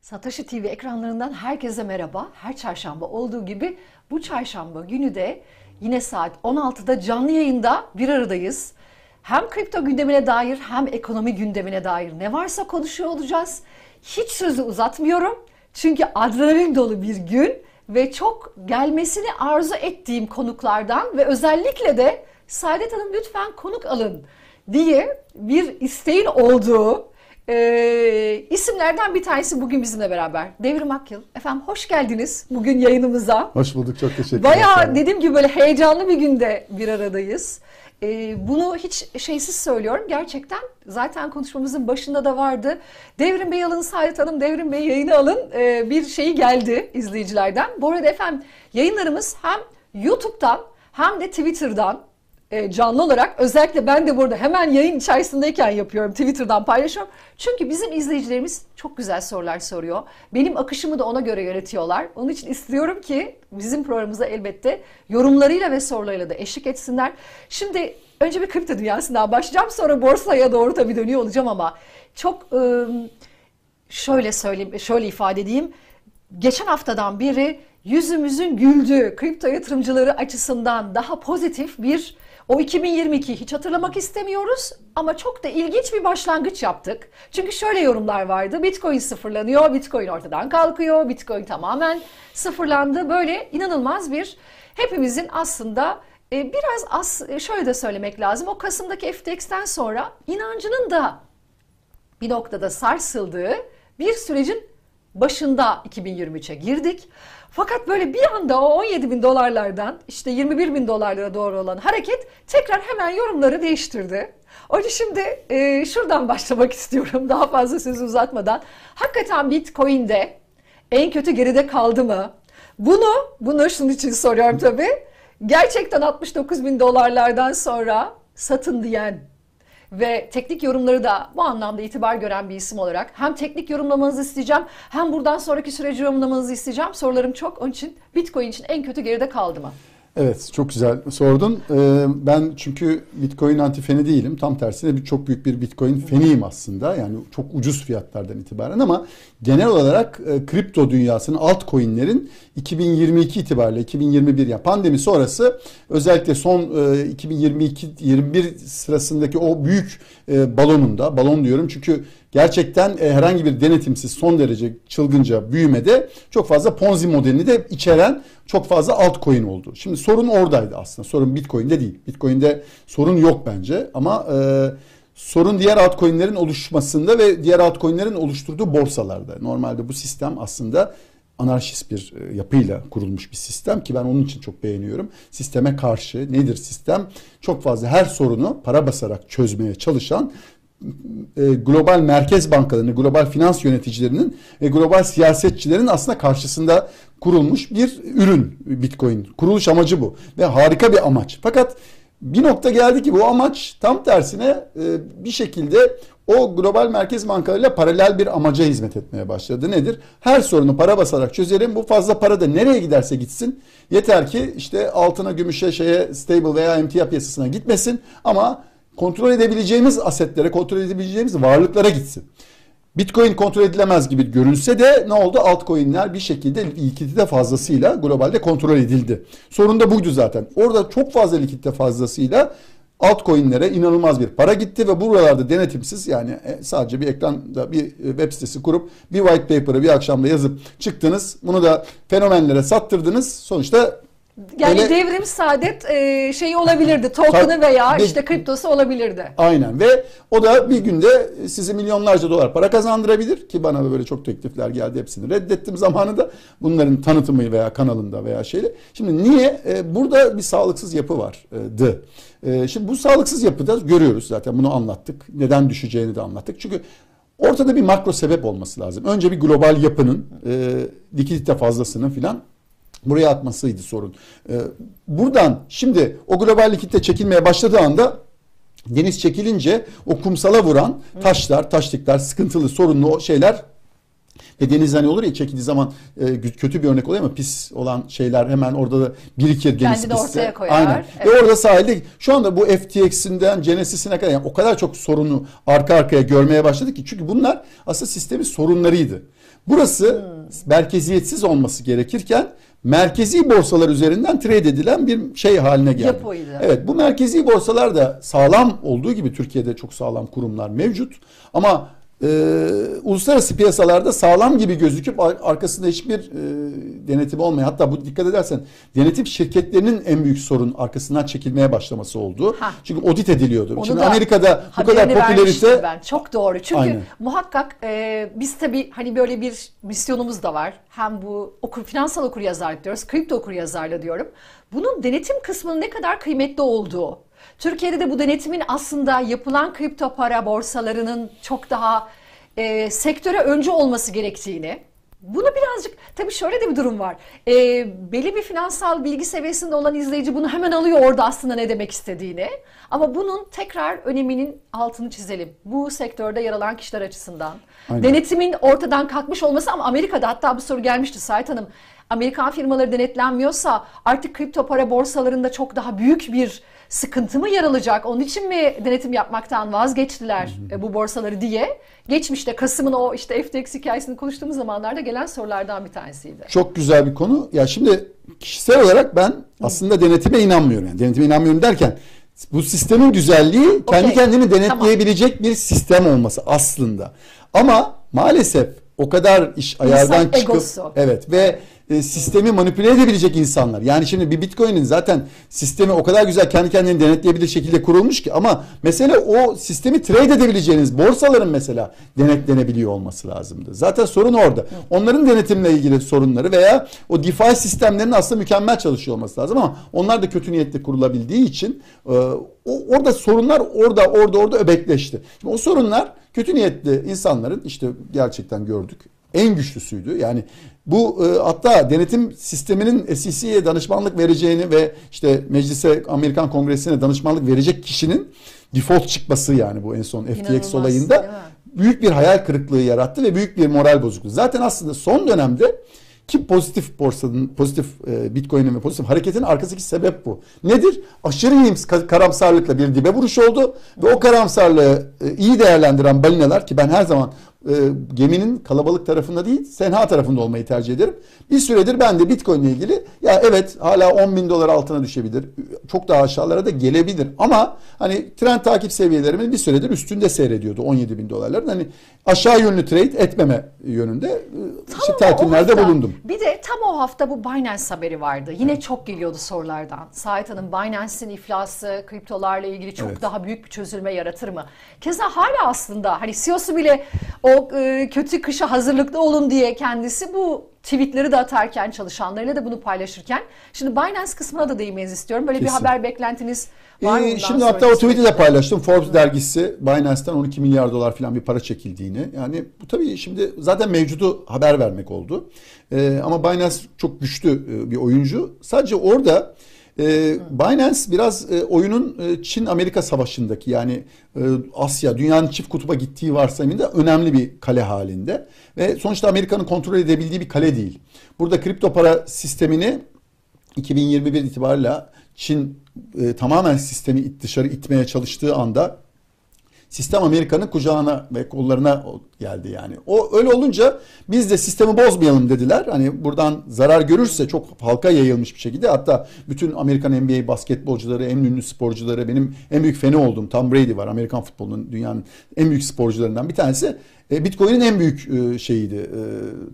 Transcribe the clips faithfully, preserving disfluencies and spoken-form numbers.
Satoshi T V ekranlarından herkese merhaba. Her çarşamba olduğu gibi bu çarşamba günü de yine saat on altıda canlı yayında bir aradayız. Hem kripto gündemine dair hem ekonomi gündemine dair ne varsa konuşuyor olacağız. Hiç sözü uzatmıyorum. Çünkü adrenalin dolu bir gün ve çok gelmesini arzu ettiğim konuklardan ve özellikle de Saadet Hanım lütfen konuk alın diye bir isteğin olduğu Ee, isimlerden bir tanesi bugün bizimle beraber. Devrim Akyıl. Efendim hoş geldiniz bugün yayınımıza. Hoş bulduk, çok teşekkür ederim. Bayağı dediğim gibi böyle heyecanlı bir günde bir aradayız. Ee, bunu hiç şeysiz söylüyorum. Gerçekten zaten konuşmamızın başında da vardı. Devrim Bey alın, Saadet Hanım, Devrim Bey yayını alın. Ee, bir şey geldi izleyicilerden. Bu arada efendim yayınlarımız hem YouTube'dan hem de Twitter'dan canlı olarak, özellikle ben de burada hemen yayın içerisindeyken yapıyorum, Twitter'dan paylaşıyorum. Çünkü bizim izleyicilerimiz çok güzel sorular soruyor. Benim akışımı da ona göre yönetiyorlar. Onun için istiyorum ki bizim programımıza elbette yorumlarıyla ve sorularıyla da eşlik etsinler. Şimdi önce bir kripto dünyasından başlayacağım. Sonra borsaya doğru tabii dönüyor olacağım ama çok şöyle söyleyeyim, şöyle ifade edeyim. Geçen haftadan beri yüzümüzün güldüğü, kripto yatırımcıları açısından daha pozitif bir o iki bin yirmi ikiyi hiç hatırlamak istemiyoruz ama çok da ilginç bir başlangıç yaptık. Çünkü şöyle yorumlar vardı. Bitcoin sıfırlanıyor, Bitcoin ortadan kalkıyor, Bitcoin tamamen sıfırlandı. Böyle inanılmaz bir hepimizin aslında e, biraz as, şöyle de söylemek lazım. O Kasım'daki F T X'ten sonra inancının da bir noktada sarsıldığı bir sürecin başında iki bin yirmi üçe girdik. Fakat böyle bir anda o on yedi bin dolarlardan işte yirmi bir bin dolarlara doğru olan hareket tekrar hemen yorumları değiştirdi. Onun için şimdi e, şuradan başlamak istiyorum daha fazla sözü uzatmadan. Hakikaten Bitcoin'de en kötü geride kaldı mı? Bunu, bunu şunun için soruyorum tabii. Gerçekten altmış dokuz bin dolarlardan sonra satın diyen ve teknik yorumları da bu anlamda itibar gören bir isim olarak hem teknik yorumlamanızı isteyeceğim hem buradan sonraki süreci yorumlamanızı isteyeceğim. Sorularım çok, onun için Bitcoin için en kötü geride kaldı mı? Evet, çok güzel sordun. Ben çünkü Bitcoin antifeni değilim. Tam tersine bir çok büyük bir Bitcoin feniyim aslında. Yani çok ucuz fiyatlardan itibaren ama genel olarak kripto dünyasının altcoin'lerin iki bin yirmi iki itibariyle iki bin yirmi bir yani pandemi sonrası özellikle son iki bin yirmi iki yirmi bir sırasındaki o büyük balonunda, balon diyorum çünkü gerçekten herhangi bir denetimsiz son derece çılgınca büyümede çok fazla Ponzi modelini de içeren çok fazla altcoin oldu. Şimdi sorun oradaydı aslında. Sorun Bitcoin'de değil. Bitcoin'de sorun yok bence ama e, sorun diğer altcoin'lerin oluşmasında ve diğer altcoin'lerin oluşturduğu borsalarda. Normalde bu sistem aslında anarşist bir yapıyla kurulmuş bir sistem ki ben onun için çok beğeniyorum. Sisteme karşı nedir sistem? Çok fazla her sorunu para basarak çözmeye çalışan global merkez bankalarının, global finans yöneticilerinin ve global siyasetçilerin aslında karşısında kurulmuş bir ürün Bitcoin. Kuruluş amacı bu ve harika bir amaç. Fakat bir nokta geldi ki bu amaç tam tersine bir şekilde o global merkez bankalarıyla paralel bir amaca hizmet etmeye başladı. Nedir? Her sorunu para basarak çözelim. Bu fazla para da nereye giderse gitsin. Yeter ki işte altına, gümüşe, şeye, stable veya emtia piyasasına gitmesin ama kontrol edebileceğimiz asetlere, kontrol edebileceğimiz varlıklara gitsin. Bitcoin kontrol edilemez gibi görünse de ne oldu? Altcoin'ler bir şekilde likidite fazlasıyla globalde kontrol edildi. Sorun da buydu zaten. Orada çok fazla likidite fazlasıyla altcoin'lere inanılmaz bir para gitti ve buralarda denetimsiz, yani sadece bir ekranda bir web sitesi kurup bir white paper'ı bir akşamda yazıp çıktınız. Bunu da fenomenlere sattırdınız. Sonuçta yani öyle, Devrim Saadet e, şeyi olabilirdi, token'ı veya işte kriptosu olabilirdi. Aynen ve o da bir günde sizi milyonlarca dolar para kazandırabilir ki bana da böyle çok teklifler geldi, hepsini reddettim zamanında. Bunların tanıtımı veya kanalında veya şeyle. Şimdi niye? E, burada bir sağlıksız yapı vardı. E, şimdi bu sağlıksız yapıda görüyoruz zaten, bunu anlattık. Neden düşeceğini de anlattık. Çünkü ortada bir makro sebep olması lazım. Önce bir global yapının e, likidite fazlasının filan buraya atmasıydı sorun. Ee, buradan şimdi o global likidite çekilmeye başladığı anda deniz çekilince o kumsala vuran taşlar, taşlıklar, sıkıntılı, sorunlu şeyler Ve deniz hani olur ya, çekildiği zaman e, kötü bir örnek oluyor ama pis olan şeyler hemen orada da birikir. Deniz kendi de ortaya koyar. Aynen. Evet. Ve orada sahilde şu anda bu F T X'inden Genesis'ine kadar yani o kadar çok sorunu arka arkaya görmeye başladık ki. Çünkü bunlar aslında sistemin sorunlarıydı. Burası hmm. merkeziyetsiz olması gerekirken merkezi borsalar üzerinden trade edilen bir şey haline geldi. Yapıydı. Evet, bu merkezi borsalar da sağlam olduğu gibi Türkiye'de çok sağlam kurumlar mevcut ama e, uluslararası piyasalarda sağlam gibi gözüküp arkasında hiçbir e, denetim olmayan, hatta bu dikkat edersen denetim şirketlerinin en büyük sorun arkasından çekilmeye başlaması oldu. Ha. Çünkü audit ediliyordu. Onu şimdi Amerika'da bu kadar popülerite. Ben. Çok doğru. Çünkü aynen. muhakkak e, biz tabii hani böyle bir misyonumuz da var. Hem bu okur, finansal okuryazarlık diyoruz, kripto okuryazarlığı diyorum. Bunun denetim kısmının ne kadar kıymetli olduğu. Türkiye'de de bu denetimin aslında yapılan kripto para borsalarının çok daha e, sektöre öncü olması gerektiğini, bunu birazcık tabii şöyle de bir durum var. E, belli bir finansal bilgi seviyesinde olan izleyici bunu hemen alıyor orada aslında ne demek istediğini. Ama bunun tekrar öneminin altını çizelim. Bu sektörde yer alan kişiler açısından. Aynen. Denetimin ortadan kalkmış olması ama Amerika'da hatta bu soru gelmişti Saadet Hanım. Amerikan firmaları denetlenmiyorsa artık kripto para borsalarında çok daha büyük bir sıkıntı mı yer alacak? Onun için mi denetim yapmaktan vazgeçtiler hı hı. bu borsaları diye? Geçmişte Kasım'ın o işte F T X hikayesini konuştuğumuz zamanlarda gelen sorulardan bir tanesiydi. Çok güzel bir konu. Ya şimdi kişisel olarak ben aslında hı. denetime inanmıyorum. Yani denetime inanmıyorum derken bu sistemin güzelliği okay. kendi kendini denetleyebilecek tamam. bir sistem olması aslında. Ama maalesef o kadar iş ayardan İnsan çıkıp egosu. Evet ve e, sistemi manipüle edebilecek insanlar. Yani şimdi bir Bitcoin'in zaten sistemi o kadar güzel kendi kendini denetleyebilir şekilde kurulmuş ki ama mesele o sistemi trade edebileceğiniz borsaların mesela denetlenebiliyor olması lazımdı. Zaten sorun orada. Hı. Onların denetimle ilgili sorunları veya o DeFi sistemlerinin aslında mükemmel çalışıyor olması lazım ama onlar da kötü niyetle kurulabildiği için e, o, orada sorunlar orada orada orada öbekleşti. Şimdi o sorunlar kötü niyetli insanların işte gerçekten gördük en güçlüsüydü. Yani bu e, hatta denetim sisteminin S E C'ye danışmanlık vereceğini ve işte meclise Amerikan Kongresi'ne danışmanlık verecek kişinin default çıkması yani bu en son F T X İnanılmaz, olayında büyük bir hayal kırıklığı yarattı ve büyük bir moral bozukluğu. Zaten aslında son dönemde ki pozitif borsanın, pozitif e, Bitcoin'in ve pozitif hareketin arkasındaki sebep bu. Nedir? Aşırı iyi karamsarlıkla bir dibe vuruş oldu ve o karamsarlığı e, iyi değerlendiren balinalar ki ben her zaman e, geminin kalabalık tarafında değil senha tarafında olmayı tercih ederim. Bir süredir ben de Bitcoin ile ilgili ya evet hala on bin dolar altına düşebilir. Çok daha aşağılara da gelebilir ama hani trend takip seviyelerimin bir süredir üstünde seyrediyordu on yedi bin dolarların. Hani aşağı yönlü trade etmeme yönünde e, işte telkinlerde bulundum. Bir de tam o hafta bu Binance haberi vardı. Yine evet. çok geliyordu sorulardan. Saadet Hanım, Binance'in iflası kriptolarla ilgili çok evet. daha büyük bir çözülme yaratır mı? Keza hala aslında hani C E O'su bile o e, kötü kışa hazırlıklı olun diye kendisi bu tweetleri de atarken çalışanlarıyla da bunu paylaşırken. Şimdi Binance kısmına da değinmenizi istiyorum. Böyle Kesin. bir haber beklentiniz var mı? Ee, şimdi hatta o tweet'i de paylaştım. Forbes Hı. dergisi Binance'ten on iki milyar dolar falan bir para çekildiğini. Yani bu tabii şimdi zaten mevcudu haber vermek oldu. Ee, ama Binance çok güçlü bir oyuncu. Sadece orada Ee, Binance biraz e, oyunun e, Çin-Amerika savaşındaki yani e, Asya, dünyanın çift kutuba gittiği varsayımında önemli bir kale halinde. Ve sonuçta Amerika'nın kontrol edebildiği bir kale değil. Burada kripto para sistemini iki bin yirmi bir itibariyle Çin e, tamamen sistemi it, dışarı itmeye çalıştığı anda sistem Amerika'nın kucağına ve kollarına geldi yani. O öyle olunca biz de sistemi bozmayalım dediler. Hani buradan zarar görürse çok halka yayılmış bir şekilde. Hatta bütün Amerikan N B A basketbolcuları, en ünlü sporcuları, benim en büyük feni olduğum Tom Brady var. Amerikan futbolunun dünyanın en büyük sporcularından bir tanesi. Bitcoin'in en büyük şeyiydi,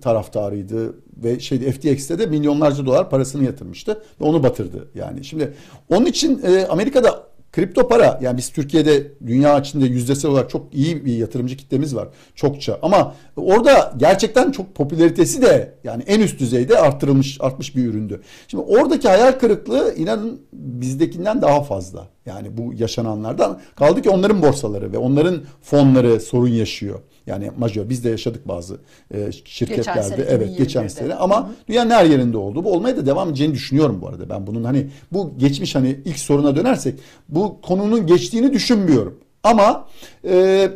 taraftarıydı ve şeydi F T X'te de milyonlarca dolar parasını yatırmıştı ve onu batırdı yani. Şimdi onun için Amerika'da kripto para yani biz Türkiye'de dünya içinde yüzdesel olarak çok iyi bir yatırımcı kitlemiz var çokça ama orada gerçekten çok popülaritesi de yani en üst düzeyde arttırılmış artmış bir üründü. Şimdi oradaki hayal kırıklığı inanın bizdekinden daha fazla yani bu yaşananlardan kaldı ki onların borsaları ve onların fonları sorun yaşıyor. Yani majör biz de yaşadık bazı e, şirketlerde geçen sene, evet geçen sene ama Hı. dünyanın her yerinde oldu. Bu olmaya da devam edeceğini düşünüyorum bu arada. Ben bunun hani bu geçmiş hani ilk soruna dönersek bu konunun geçtiğini düşünmüyorum. Ama e,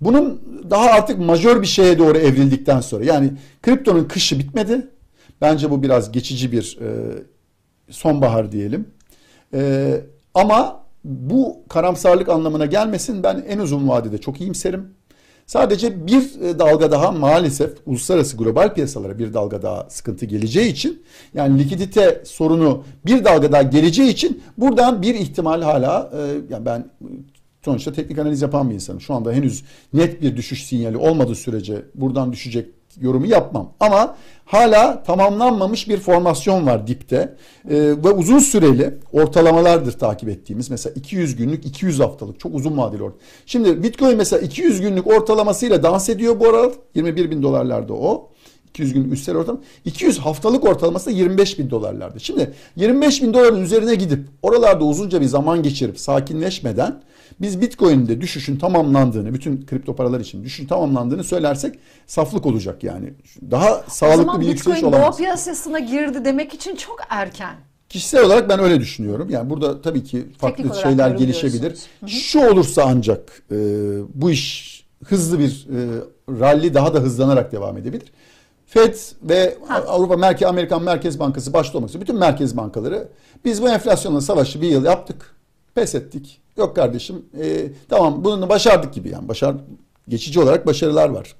Bunun daha artık majör bir şeye doğru evrildikten sonra, yani kriptonun kışı bitmedi. Bence bu biraz geçici bir e, sonbahar diyelim. E, ama bu karamsarlık anlamına gelmesin. Ben en uzun vadede çok iyimserim. Sadece bir dalga daha, maalesef uluslararası global piyasalara bir dalga daha sıkıntı geleceği için, yani likidite sorunu bir dalga daha geleceği için buradan bir ihtimal hala, yani ben sonuçta teknik analiz yapan bir insanım. Şu anda henüz net bir düşüş sinyali olmadığı sürece buradan düşecek yorumu yapmam. Ama hala tamamlanmamış bir formasyon var dipte ee, ve uzun süreli ortalamalardır takip ettiğimiz. Mesela iki yüz günlük, iki yüz haftalık çok uzun vadeli ortalama. Şimdi Bitcoin mesela iki yüz günlük ortalamasıyla dans ediyor bu aralar. yirmi bir bin dolarlarda o. iki yüz günlük üstel ortalama. iki yüz haftalık ortalaması da yirmi beş bin dolarlarda. Şimdi yirmi beş bin doların üzerine gidip oralarda uzunca bir zaman geçirip sakinleşmeden biz Bitcoin'in de düşüşün tamamlandığını, bütün kripto paralar için düşüşün tamamlandığını söylersek saflık olacak yani. Daha sağlıklı bir yükseliş olamaz. O zaman Bitcoin boğa piyasasına girdi demek için çok erken. Kişisel olarak ben öyle düşünüyorum. Yani burada tabii ki farklı şeyler gelişebilir. Hı hı. Şu olursa ancak e, bu iş hızlı bir e, rally daha da hızlanarak devam edebilir. Fed ve ha. Avrupa Merkez, Amerikan Merkez Bankası başta olmak üzere bütün merkez bankaları, biz bu enflasyonla savaşı bir yıl yaptık, pes ettik. Yok kardeşim e, tamam bunu başardık gibi, yani başar, geçici olarak başarılar var.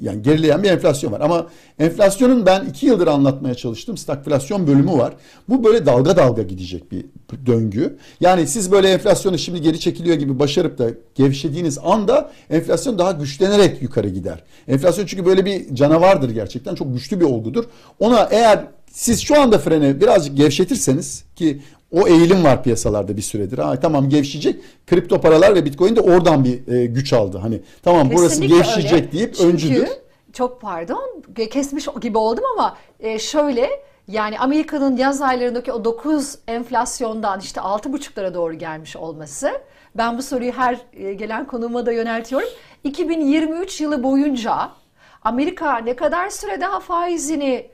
Yani gerileyen bir enflasyon var ama enflasyonun ben iki yıldır anlatmaya çalıştığım stagflasyon bölümü var. Bu böyle dalga dalga gidecek bir döngü. Yani siz böyle enflasyonu şimdi geri çekiliyor gibi başarıp da gevşediğiniz anda enflasyon daha güçlenerek yukarı gider. Enflasyon çünkü böyle bir canavardır gerçekten, çok güçlü bir olgudur. Ona eğer siz şu anda freni birazcık gevşetirseniz, ki o eğilim var piyasalarda bir süredir. Ha, tamam gevşecek. Kripto paralar ve Bitcoin de oradan bir e, güç aldı. Hani tamam kesinlikle burası gevşecek öyle deyip çünkü, öncüdür. Çok pardon kesmiş gibi oldum ama e, şöyle, yani Amerika'nın yaz aylarındaki o dokuz enflasyondan işte altı buçuklara doğru gelmiş olması. Ben bu soruyu her e, gelen konuğuma da yöneltiyorum. iki bin yirmi üç yılı boyunca Amerika ne kadar süre daha faizini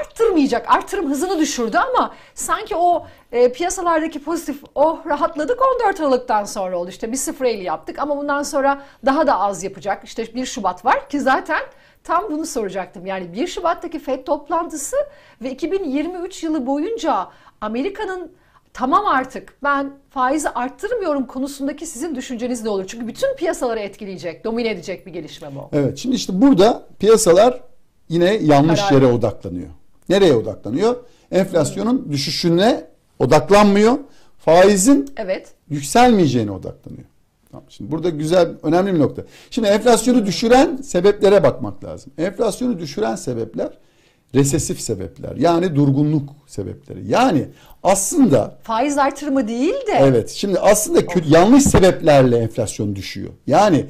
arttırmayacak, artırım hızını düşürdü ama sanki o e, piyasalardaki pozitif, oh rahatladık on dört Aralık'tan sonra oldu, işte bir sıfır elli yaptık ama bundan sonra daha da az yapacak, işte bir Şubat var ki zaten tam bunu soracaktım, yani bir Şubat'taki Fed toplantısı ve iki bin yirmi üç yılı boyunca Amerika'nın tamam artık ben faizi arttırmıyorum konusundaki sizin düşünceniz ne olur? Çünkü bütün piyasaları etkileyecek, domine edecek bir gelişme bu. Evet, şimdi işte burada piyasalar yine yanlış karar yere odaklanıyor. Nereye odaklanıyor? Enflasyonun düşüşüne odaklanmıyor. Faizin evet. yükselmeyeceğine odaklanıyor. Tamam, şimdi burada güzel, önemli bir nokta. Şimdi enflasyonu düşüren sebeplere bakmak lazım. Enflasyonu düşüren sebepler resesif sebepler. Yani durgunluk sebepleri. Yani aslında faiz artırımı değil de evet. Şimdi aslında yanlış sebeplerle enflasyon düşüyor. Yani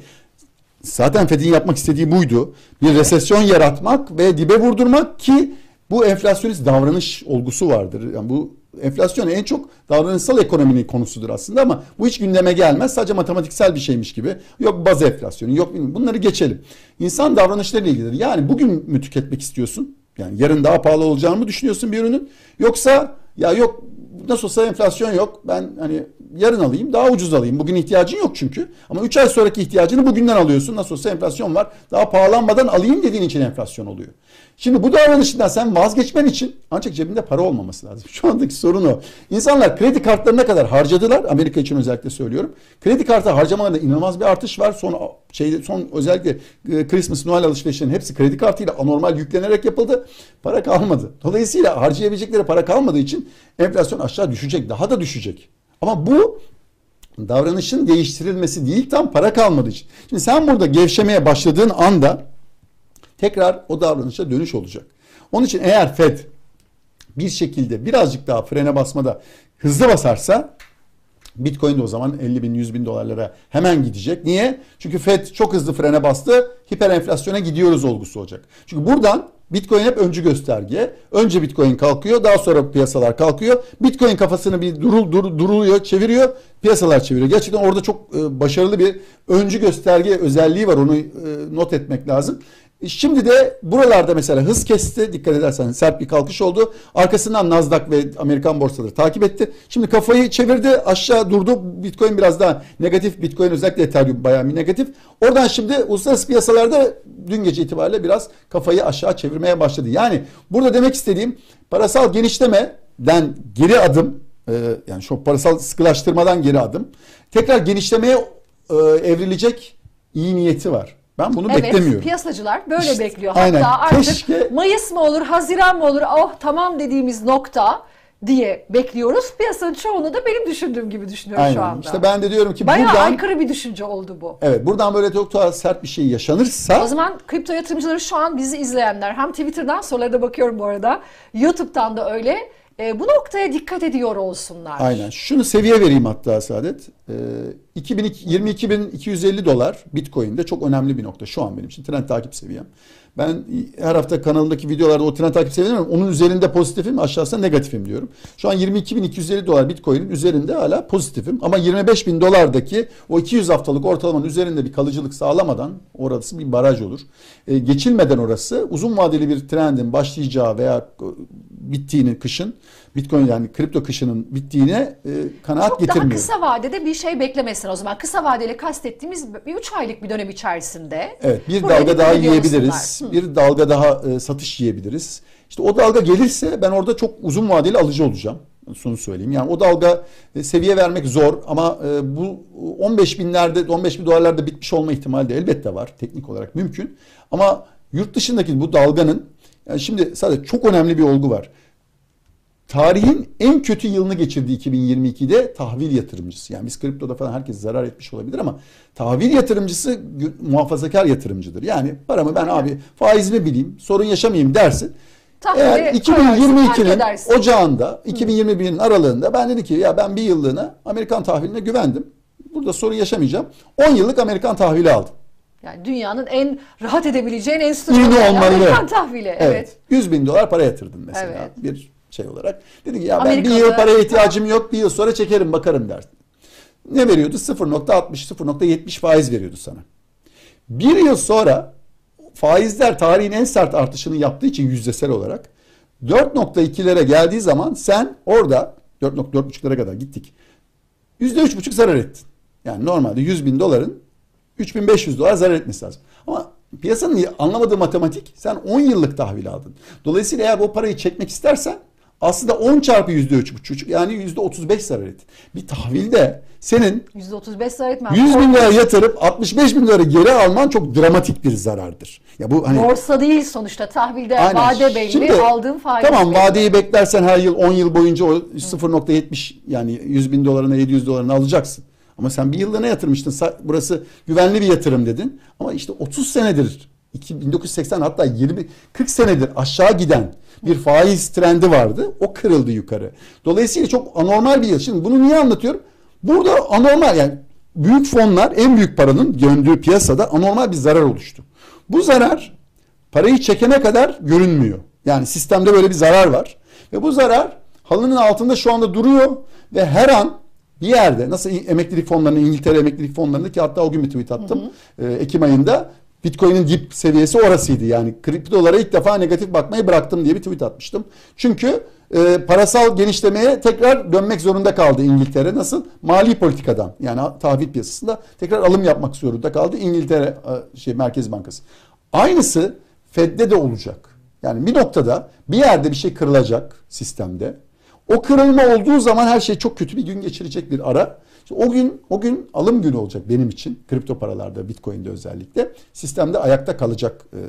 zaten Fed'in yapmak istediği buydu. Bir resesyon yaratmak ve dibe vurdurmak ki bu enflasyonist davranış olgusu vardır. Yani bu enflasyon en çok davranışsal ekonominin konusudur aslında ama bu hiç gündeme gelmez. Sadece matematiksel bir şeymiş gibi. Yok baz enflasyonu, yok bilmiyorum. Bunları geçelim. İnsan davranışlarıyla ilgilidir. Yani bugün mü tüketmek istiyorsun? Yani yarın daha pahalı olacağını mı düşünüyorsun bir ürünün? Yoksa ya yok nasıl olsa enflasyon yok. Ben hani yarın alayım, daha ucuz alayım. Bugün ihtiyacın yok çünkü. Ama üç ay sonraki ihtiyacını bugünden alıyorsun. Nasıl olsa enflasyon var. Daha pahalanmadan alayım dediğin için enflasyon oluyor. Şimdi bu davranışından sen vazgeçmen için ancak cebinde para olmaması lazım. Şu andaki sorun o. İnsanlar kredi kartlarına kadar harcadılar. Amerika için özellikle söylüyorum. Kredi kartı harcamalarında inanılmaz bir artış var. Son şey, son özellikle Christmas, Noel alışverişlerinin hepsi kredi kartıyla anormal yüklenerek yapıldı. Para kalmadı. Dolayısıyla harcayabilecekleri para kalmadığı için enflasyon aşağı düşecek. Daha da düşecek. Ama bu davranışın değiştirilmesi değil, tam para kalmadığı için. Şimdi sen burada gevşemeye başladığın anda tekrar o davranışa dönüş olacak. Onun için eğer Fed bir şekilde birazcık daha frene basmada hızlı basarsa Bitcoin de o zaman elli bin, yüz bin dolarlara hemen gidecek. Niye? Çünkü Fed çok hızlı frene bastı. Hiper enflasyona gidiyoruz olgusu olacak. Çünkü buradan Bitcoin hep öncü gösterge. Önce Bitcoin kalkıyor, daha sonra piyasalar kalkıyor. Bitcoin kafasını bir durul, dur, duruluyor, çeviriyor, piyasalar çeviriyor. Gerçekten orada çok başarılı bir öncü gösterge özelliği var. Onu not etmek lazım. Şimdi de buralarda mesela hız kesti. Dikkat edersen sert bir kalkış oldu. Arkasından Nasdaq ve Amerikan borsaları takip etti. Şimdi kafayı çevirdi. Aşağı durdu. Bitcoin biraz daha negatif. Bitcoin özellikle Ethereum bayağı bir negatif. Oradan şimdi uluslararası piyasalarda dün gece itibariyle biraz kafayı aşağı çevirmeye başladı. Yani burada demek istediğim parasal genişlemeden geri adım. Yani şu parasal sıkılaştırmadan geri adım. Tekrar genişlemeye evrilecek iyi niyeti var. Ben bunu evet, beklemiyorum. Piyasacılar böyle işte, bekliyor. Hatta aynen. Artık keşke... Mayıs mı olur, Haziran mı olur, oh tamam dediğimiz nokta diye bekliyoruz. Piyasanın çoğunu da benim düşündüğüm gibi düşünüyorum aynen. Şu anda. İşte ben de diyorum ki bayağı buradan... aykırı bir düşünce oldu bu. Evet, buradan böyle çok daha sert bir şey yaşanırsa... O zaman kripto yatırımcıları şu an bizi izleyenler, hem Twitter'dan sorulara da bakıyorum bu arada, YouTube'dan da öyle, e, bu noktaya dikkat ediyor olsunlar. Aynen. Şunu seviye vereyim hatta Saadet. E, yirmi iki bin iki yüz elli dolar Bitcoin'de çok önemli bir nokta şu an benim için. Trend takip seviyem. Ben her hafta kanalımdaki videolarda o trend takip seviyem ama onun üzerinde pozitifim, aşağısında negatifim diyorum. Şu an yirmi iki bin iki yüz elli dolar Bitcoin'in üzerinde hala pozitifim ama yirmi beş bin dolardaki o iki yüz haftalık ortalamanın üzerinde bir kalıcılık sağlamadan orası bir baraj olur. E, geçilmeden orası uzun vadeli bir trendin başlayacağı veya bittiğini kışın, Bitcoin yani kripto kışının bittiğine e, kanaat çok getirmiyor. Çok daha kısa vadede bir şey beklemesin o zaman. Kısa vadeli kastettiğimiz üç aylık bir dönem içerisinde. Evet, bir dalga daha yiyebiliriz. Hı. Bir dalga daha e, satış yiyebiliriz. İşte o dalga gelirse ben orada çok uzun vadeli alıcı olacağım. Sonu söyleyeyim. Yani o dalga e, seviye vermek zor ama e, bu on beş binlerde, on beş bin dolarlarda bitmiş olma ihtimali de elbette var. Teknik olarak mümkün. Ama yurt dışındaki bu dalganın yani şimdi sadece çok önemli bir olgu var. Tarihin en kötü yılını geçirdi iki bin yirmi ikide tahvil yatırımcısı. Yani biz kriptoda falan herkes zarar etmiş olabilir ama tahvil yatırımcısı muhafazakar yatırımcıdır. Yani paramı ben abi faizimi bileyim sorun yaşamayayım dersin. Tahvili eğer iki bin yirmi ikinin ocağında iki bin yirmi birinin aralığında ben dedi ki ya ben bir yıllığına Amerikan tahviline güvendim. Burada sorun yaşamayacağım. on yıllık Amerikan tahvili aldım. Yani dünyanın en rahat edebileceğin en stüdyoları Amerikan tahvili. Evet. Evet. yüz bin dolar para yatırdım mesela. Evet. Bir şey olarak. Dedi ki ya Amerika'da, ben bir yıl paraya ihtiyacım yok, bir yıl sonra çekerim bakarım dersin. Ne veriyordu? sıfır nokta altmış, sıfır nokta yetmiş faiz veriyordu sana. Bir yıl sonra faizler tarihin en sert artışını yaptığı için yüzdesel olarak dört nokta ikilere geldiği zaman sen orada dört nokta dört buçuklara kadar gittik. yüzde üç buçuk zarar ettin. Yani normalde yüz bin doların üç bin beş yüz dolar zarar etmesi lazım. Ama piyasanın anlamadığı matematik sen on yıllık tahvil aldın. Dolayısıyla eğer bu parayı çekmek istersen aslında on çarpı yüzde üç buçuk yani yüzde otuz beş zarar et. Bir tahvilde senin yüzde otuz beş zarar etmem. yüz bin lira yatırıp altmış beş bin lira geri alman çok dramatik bir zarardır. Ya bu hani borsa değil sonuçta tahvilde aynen. Vade belli, şimdi, aldığın faiz. Tamam belli. Vadeyi beklersen her yıl on yıl boyunca o sıfır nokta yetmiş yani yüz bin dolarına yedi yüz dolarına alacaksın. Ama sen bir yılda ne yatırmıştın? Burası güvenli bir yatırım dedin. Ama işte otuz senedir, bin dokuz yüz seksen hatta yirmi kırk senedir aşağı giden bir faiz trendi vardı. O kırıldı yukarı. Dolayısıyla çok anormal bir yıl. Şimdi bunu niye anlatıyorum? Burada anormal yani büyük fonlar en büyük paranın döndüğü piyasada anormal bir zarar oluştu. Bu zarar parayı çekene kadar görünmüyor. Yani sistemde böyle bir zarar var. Ve bu zarar halının altında şu anda duruyor ve her an bir yerde nasıl emeklilik fonlarının İngiltere emeklilik fonlarında ki hatta o gün bir tweet attım. Hı hı. E, Ekim ayında Bitcoin'in dip seviyesi orasıydı. Yani kriptolara ilk defa negatif bakmayı bıraktım diye bir tweet atmıştım. Çünkü e, parasal genişlemeye tekrar dönmek zorunda kaldı İngiltere. Nasıl? Mali politikadan yani tahvil piyasasında tekrar alım yapmak zorunda kaldı İngiltere e, şey Merkez Bankası. Aynısı Fed'de de olacak. Yani bir noktada bir yerde bir şey kırılacak sistemde. O kırılma olduğu zaman her şey çok kötü bir gün geçirecek bir ara. İşte o gün o gün alım günü olacak benim için. Kripto paralarda, Bitcoin'de özellikle. Sistemde ayakta kalacak e,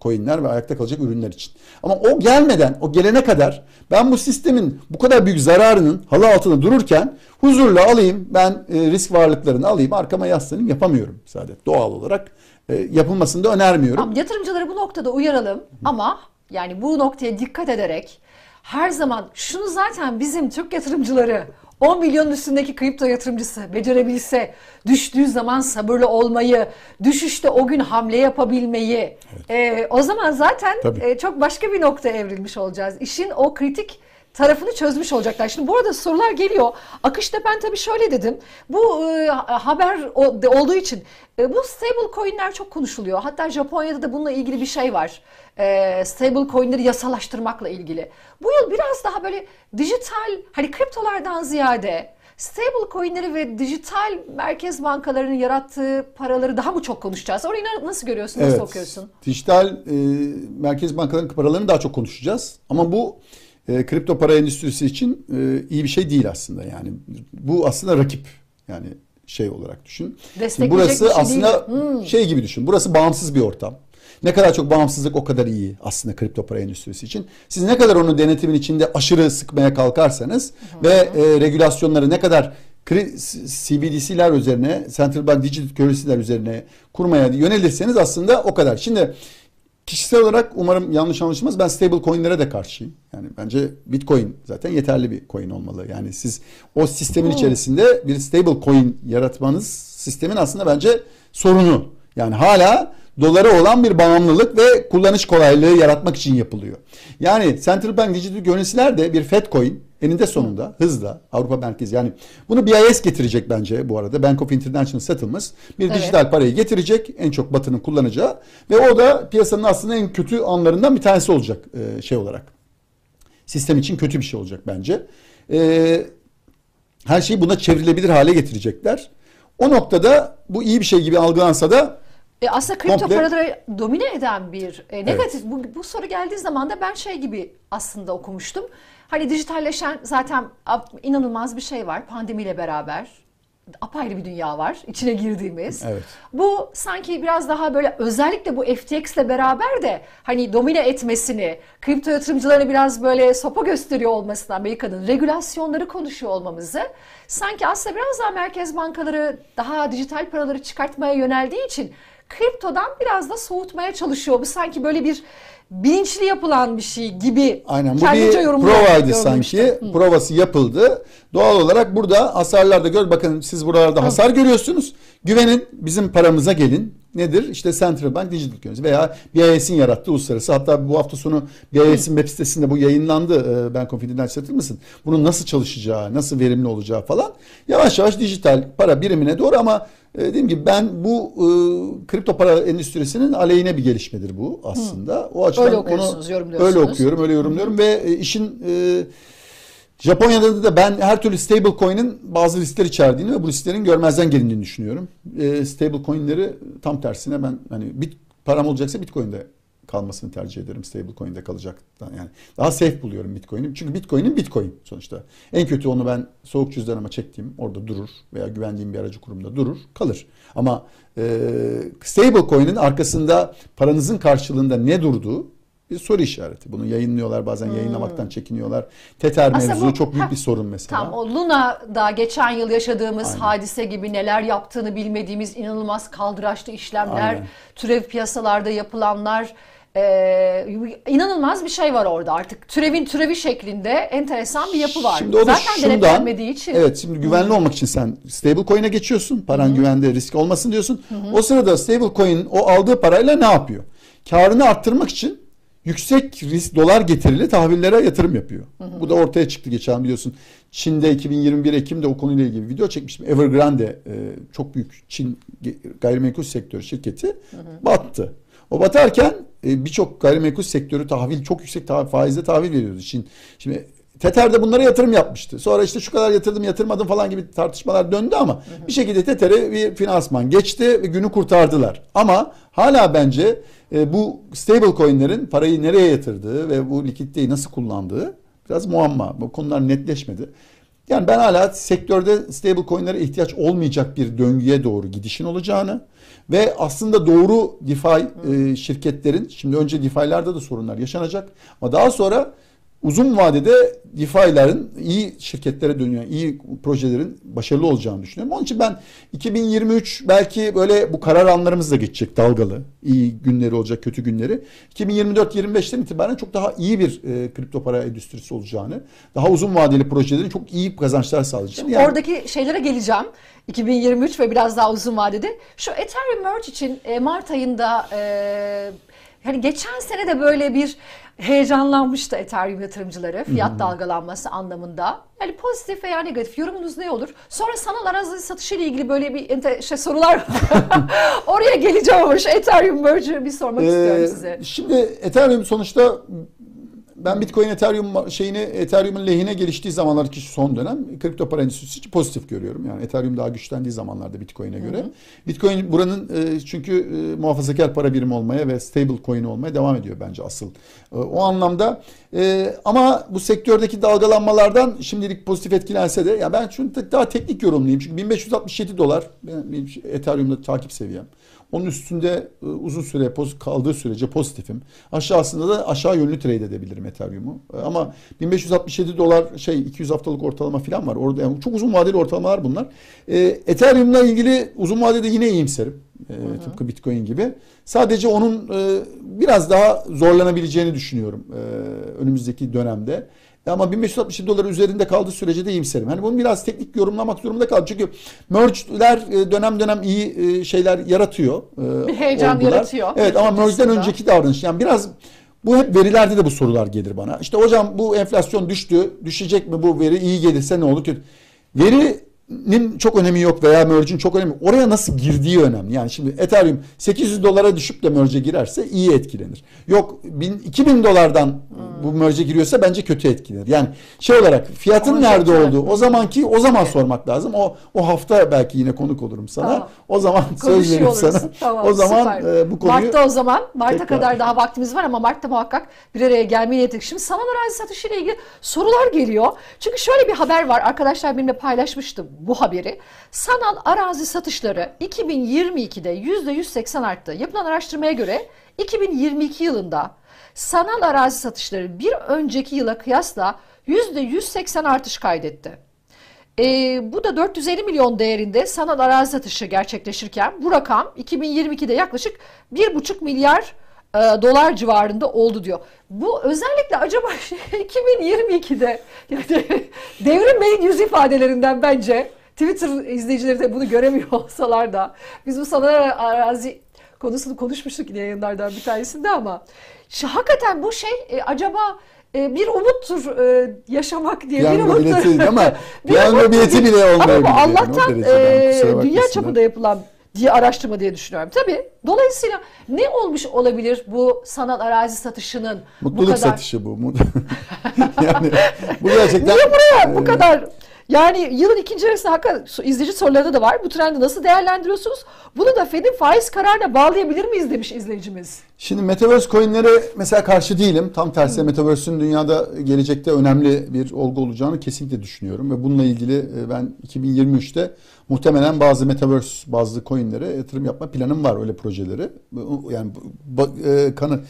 coinler ve ayakta kalacak ürünler için. Ama o gelmeden, o gelene kadar ben bu sistemin bu kadar büyük zararının halı altında dururken huzurla alayım, ben e, risk varlıklarını alayım, arkama yaslanayım yapamıyorum Saadet. Doğal olarak e, yapılmasını da önermiyorum. Tamam, yatırımcıları bu noktada uyaralım. Hı. Ama yani bu noktaya dikkat ederek her zaman şunu zaten bizim Türk yatırımcıları on milyonun üstündeki kripto yatırımcısı becerebilse düştüğü zaman sabırlı olmayı, düşüşte o gün hamle yapabilmeyi evet. e, o zaman zaten e, çok başka bir noktaya evrilmiş olacağız. İşin o kritik tarafını çözmüş olacaklar. Şimdi bu arada sorular geliyor. Akış'ta ben tabii şöyle dedim. Bu e, haber olduğu için e, bu stable coin'ler çok konuşuluyor. Hatta Japonya'da da bununla ilgili bir şey var. E, stable coin'leri yasalaştırmakla ilgili. Bu yıl biraz daha böyle dijital, hani kriptolardan ziyade stable coin'leri ve dijital merkez bankalarının yarattığı paraları daha mı çok konuşacağız? Orayı nasıl görüyorsun, nasıl evet, okuyorsun? Dijital e, merkez bankalarının paralarını daha çok konuşacağız. Ama bu E, kripto para endüstrisi için e, iyi bir şey değil aslında yani. Bu aslında rakip yani şey olarak düşün. Burası şey aslında hmm. şey gibi düşün. Burası bağımsız bir ortam. Ne kadar çok bağımsızlık o kadar iyi aslında kripto para endüstrisi için. Siz ne kadar onu denetimin içinde aşırı sıkmaya kalkarsanız hmm. ve e, regülasyonları ne kadar C B D C'ler üzerine, Central Bank Digital Currency'ler üzerine kurmaya yönelirseniz aslında o kadar. Şimdi kişisel olarak umarım yanlış anlaşılmaz. Ben stable coin'lere de karşıyım. Yani bence Bitcoin zaten yeterli bir coin olmalı. Yani siz o sistemin içerisinde bir stable coin yaratmanız sistemin aslında bence sorunu. Yani hala dolara olan bir bağımlılık ve kullanış kolaylığı yaratmak için yapılıyor. Yani Central Bank Digital Currency'ler de bir Fed coin eninde sonunda hızla Avrupa Merkezi, yani bunu B I S getirecek bence bu arada. Bank of International Settlements bir evet. dijital parayı getirecek. En çok Batı'nın kullanacağı ve o da piyasanın aslında en kötü anlarından bir tanesi olacak şey olarak. Sistem için kötü bir şey olacak bence. Her şeyi buna çevrilebilir hale getirecekler. O noktada bu iyi bir şey gibi algılansa da E aslında kripto komple paraları domine eden bir e, negatif. Evet. Bu, bu soru geldiği zaman da ben şey gibi aslında okumuştum. Hani dijitalleşen zaten inanılmaz bir şey var pandemiyle beraber. Apayrı bir dünya var içine girdiğimiz. Evet. Bu sanki biraz daha böyle özellikle bu F T X'le beraber de hani domine etmesini, kripto yatırımcılarına biraz böyle sopa gösteriyor olmasını, Amerika'nın regülasyonları konuşuyor olmamızı, sanki aslında biraz daha merkez bankaları daha dijital paraları çıkartmaya yöneldiği için kriptodan biraz da soğutmaya çalışıyor. Bu sanki böyle bir bilinçli yapılan bir şey gibi. Aynen, bu bir provaydı sanki. Hı. Provası yapıldı. Doğal olarak burada hasarlarda gör. Bakın siz buralarda hasar Hı. görüyorsunuz. Güvenin, bizim paramıza gelin. Nedir? İşte Central Bank Digital Currency veya B I S'in yarattığı uluslararası. Hatta bu hafta sonu B I S'in web sitesinde bu yayınlandı. Bank of International Settlements'ın bunun nasıl çalışacağı, nasıl verimli olacağı falan. Yavaş yavaş dijital para birimine doğru ama dediğim gibi ben bu e, kripto para endüstrisinin aleyhine bir gelişmedir bu aslında. Hı. O açıdan öyle okuyorsunuz, yorumluyorsunuz. Öyle okuyorum, öyle yorumluyorum Hı. ve e, işin e, Japonya'da da ben her türlü stable coin'in bazı riskler içerdiğini ve bu risklerin görmezden gelindiğini düşünüyorum. E, stable coin'leri tam tersine ben hani bit, param olacaksa Bitcoin'de kalmasını tercih ederim. Stable coin'de kalacak. Yani daha safe buluyorum Bitcoin'i. Çünkü Bitcoin'in Bitcoin sonuçta. En kötü onu ben soğuk cüzdanıma çektiğim orada durur veya güvendiğim bir aracı kurumda durur, kalır. Ama e, stable coin'in arkasında paranızın karşılığında ne durduğu bir soru işareti. Bunu yayınlıyorlar. Bazen hmm. yayınlamaktan çekiniyorlar. Tether aslında mevzuu bu, çok büyük ha, bir sorun mesela. Tam o Luna'da geçen yıl yaşadığımız Aynen. hadise gibi neler yaptığını bilmediğimiz inanılmaz kaldıraçlı işlemler, Aynen. türev piyasalarda yapılanlar. Ee, inanılmaz bir şey var orada artık. Türevin türevi şeklinde enteresan bir yapı var. Şimdi o da zaten denetlenmediği için. Evet, şimdi güvenli Hı. olmak için sen stablecoin'e geçiyorsun. Paran Hı. güvende, risk olmasın diyorsun. Hı hı. O sırada stablecoin o aldığı parayla ne yapıyor? Karını arttırmak için yüksek risk dolar getirili tahvillere yatırım yapıyor. Hı hı. Bu da ortaya çıktı geçen, biliyorsun. Çin'de iki bin yirmi bir Ekim'de o konuyla ilgili bir video çekmiştim. Evergrande çok büyük Çin gayrimenkul sektörü şirketi hı hı. battı. O batarken birçok gayrimenkul sektörü tahvil, çok yüksek faizle tahvil veriyordu. Şimdi, şimdi Tether'de bunlara yatırım yapmıştı. Sonra işte şu kadar yatırdım, yatırmadım falan gibi tartışmalar döndü ama hı hı. bir şekilde Tether'e bir finansman geçti ve günü kurtardılar. Ama hala bence bu stable coin'lerin parayı nereye yatırdığı ve bu likiditeyi nasıl kullandığı biraz muamma. Bu konular netleşmedi. Yani ben hala sektörde stable coin'lere ihtiyaç olmayacak bir döngüye doğru gidişin olacağını ve aslında doğru DeFi şirketlerin, şimdi önce DeFi'lerde de sorunlar yaşanacak ama daha sonra uzun vadede DeFi'lerin iyi şirketlere dönüyor, iyi projelerin başarılı olacağını düşünüyorum. Onun için ben iki bin yirmi üç belki böyle bu karar anlarımız da geçecek dalgalı. İyi günleri olacak, kötü günleri. iki bin yirmi dört yirmi beşten itibaren çok daha iyi bir e, kripto para endüstrisi olacağını, daha uzun vadeli projelerin çok iyi kazançlar sağlayacağını. Yani oradaki şeylere geleceğim. iki bin yirmi üç ve biraz daha uzun vadede. Şu Ethereum Merge için e, Mart ayında... E, Hani geçen sene de böyle bir heyecanlanmıştı Ethereum yatırımcıları fiyat hmm. dalgalanması anlamında. Yani pozitif veya negatif yorumunuz ne olur? Sonra sanal arazi satışıyla ilgili böyle bir şey sorular var. Oraya geleceğim ama şu Ethereum merger'ı bir sormak ee, istiyorum size. Şimdi Ethereum sonuçta ben Bitcoin Ethereum şeyini Ethereum'un lehine geliştiği zamanlardaki son dönem kripto para endüstrisi için pozitif görüyorum. Yani Ethereum daha güçlendiği zamanlarda Bitcoin'e göre. Hı hı. Bitcoin buranın çünkü muhafazakar para birimi olmaya ve stable coin olmaya devam ediyor bence asıl. O anlamda ama bu sektördeki dalgalanmalardan şimdilik pozitif etkilense de ya ben çünkü daha teknik yorumlayayım. Çünkü bin beş yüz altmış yedi dolar benim Ethereum'da takip seviyem. Onun üstünde uzun süre kaldığı sürece pozitifim. Aşağısında da aşağı yönlü trade edebilirim Ethereum'u. Ama bin beş yüz altmış yedi dolar şey iki yüz haftalık ortalama falan var. Orada yani çok uzun vadeli ortalamalar bunlar. E, Ethereum'la ilgili uzun vadede yine iyimserim. E, tıpkı Bitcoin gibi. Sadece onun e, biraz daha zorlanabileceğini düşünüyorum e, önümüzdeki dönemde. Ama bin beş yüz altmış dolar üzerinde kaldığı sürece de iyimserim. Hani bunu biraz teknik yorumlamak durumunda kaldım. Çünkü merge'ler dönem dönem iyi şeyler yaratıyor. Bir heyecan oldular. Yaratıyor. Evet ama merge'den önceki davranış. Yani biraz bu hep verilerde de bu sorular gelir bana. İşte hocam bu enflasyon düştü. Düşecek mi bu veri? İyi gelirse ne olur? Verinin çok önemi yok veya merge'in çok önemi yok. Oraya nasıl girdiği önemli. Yani şimdi Ethereum sekiz yüz dolara düşüp de merge'e girerse iyi etkilenir. Yok iki bin dolardan bu merge'e giriyorsa bence kötü etkilenir. Yani şey olarak fiyatın onu nerede zaten olduğu o zamanki o zaman evet. sormak lazım. O o hafta belki yine konuk olurum sana. Tamam. O zaman söz veririm sana. Tamam, o zaman e, bu konuyu Mart'ta o zaman Mart'a kadar daha vaktimiz var ama Mart'ta muhakkak bir araya gelmeye yetecek. Şimdi sanal arazi satışıyla ilgili sorular geliyor. Çünkü şöyle bir haber var. Arkadaşlar benimle paylaşmıştı bu haberi. Sanal arazi satışları iki bin yirmi ikide yüzde yüz seksen arttı. Yapılan araştırmaya göre iki bin yirmi iki yılında sanal arazi satışları bir önceki yıla kıyasla yüzde yüz seksen artış kaydetti. E, bu da dört yüz elli milyon değerinde sanal arazi satışı gerçekleşirken bu rakam iki bin yirmi ikide yaklaşık bir buçuk milyar e, dolar civarında oldu diyor. Bu özellikle acaba iki bin yirmi ikide yani Devrim Bey'in yüz ifadelerinden bence Twitter izleyicileri de bunu göremiyor olsalar da biz bu sanal arazi konusunu konuşmuştuk yayınlardan bir tanesinde ama hakikaten bu şey e, acaba e, bir umuttur e, yaşamak diye. Piyango bir umuttur. Piyango bileti ama piyango bileti bile olmayabilir. Ama bu Allah'tan e, dünya çapında yapılan diye araştırma diye düşünüyorum. Tabii dolayısıyla ne olmuş olabilir bu sanal arazi satışının? Mutluluk bu kadar satışı bu. Yani bu gerçekten. Niye buraya bu kadar? Yani yılın ikinci yarısında hakikaten izleyici sorularında da var. Bu trendi nasıl değerlendiriyorsunuz? Bunu da Fed'in faiz kararına bağlayabilir miyiz demiş izleyicimiz. Şimdi Metaverse coin'lere mesela karşı değilim. Tam tersi Metaverse'ün dünyada gelecekte önemli bir olgu olacağını kesinlikle düşünüyorum. Ve bununla ilgili ben iki bin yirmi üçte muhtemelen bazı Metaverse bazı coin'lere yatırım yapma planım var, öyle projeleri. Yani kanı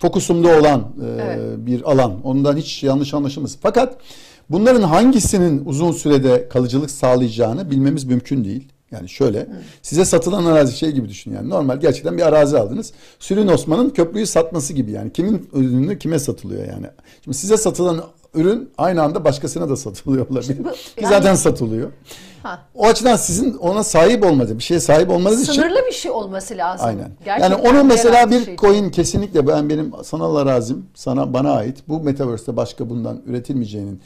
fokusumda olan evet. bir alan. Ondan hiç yanlış anlaşılmasın. Fakat bunların hangisinin uzun sürede kalıcılık sağlayacağını bilmemiz mümkün değil. Yani şöyle hmm. size satılan arazi şey gibi düşünün yani normal gerçekten bir arazi aldınız. Sürün Osman'ın köprüyü satması gibi yani kimin ürünü kime satılıyor yani. Şimdi size satılan ürün aynı anda başkasına da satılıyor olabilir. Bu, Ki yani... zaten satılıyor. Ha. O açıdan sizin ona sahip olmadığı bir şeye sahip olmanız sınırlı için. Sınırlı bir şey olması lazım. Aynen. Gerçekten yani onun mesela bir şey coin kesinlikle ben benim sanal arazim sana bana ait bu Metaverse'de başka bundan üretilmeyeceğinin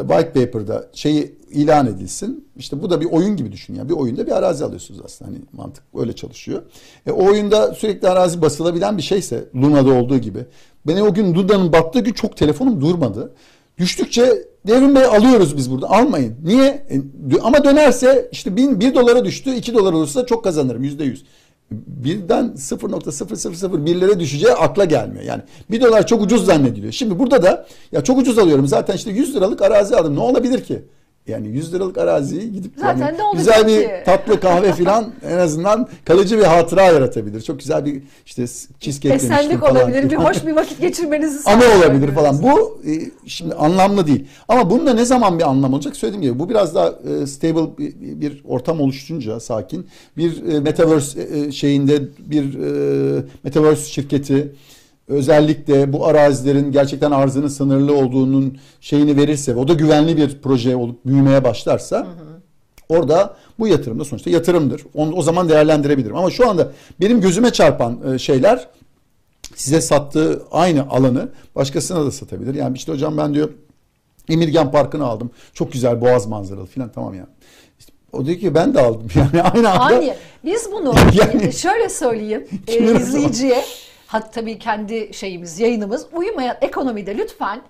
white paper'da şeyi ilan edilsin. İşte bu da bir oyun gibi düşün ya. Bir oyunda bir arazi alıyorsunuz aslında. Hani mantık öyle çalışıyor. E, o oyunda sürekli arazi basılabilen bir şeyse Luna'da olduğu gibi. Beni o gün Luna'nın battığı gün çok telefonum durmadı. Düştükçe Devrim Bey alıyoruz biz burada. Almayın. Niye? E, ama dönerse işte bin, bir dolara düştü, iki dolar olursa çok kazanırım. Yüzde yüz. Birden sıfır nokta sıfır sıfır sıfır birlere düşeceği akla gelmiyor. Yani bir dolar çok ucuz zannediliyor. Şimdi burada da ya çok ucuz alıyorum. Zaten işte yüz liralık arazi aldım. Ne olabilir ki? Yani yüz liralık araziyi gidip yani güzel bir ki? tatlı kahve filan en azından kalıcı bir hatıra yaratabilir. Çok güzel bir işte cheesecake demiştim falan. Esenlik olabilir, bir hoş bir vakit geçirmenizi sağlayabilir. Ama olabilir falan. Bu şimdi anlamlı değil. Ama bunun da ne zaman bir anlam olacak? Söylediğim gibi bu biraz daha stable bir ortam oluştunca sakin. Bir Metaverse şeyinde bir Metaverse şirketi özellikle bu arazilerin gerçekten arzının sınırlı olduğunun şeyini verirse o da güvenli bir proje olup büyümeye başlarsa hı hı. orada bu yatırımda sonuçta yatırımdır. Onu o zaman değerlendirebilirim. Ama şu anda benim gözüme çarpan şeyler size sattığı aynı alanı başkasına da satabilir. Yani işte hocam ben diyor Emirgan Parkı'nı aldım. Çok güzel boğaz manzaralı filan, tamam ya. İşte o diyor ki ben de aldım yani aynı anda. Hayır, biz bunu yani, şöyle söyleyeyim e, izleyiciye. Hatta tabii kendi şeyimiz, yayınımız Uyumayan Ekonomi'de lütfen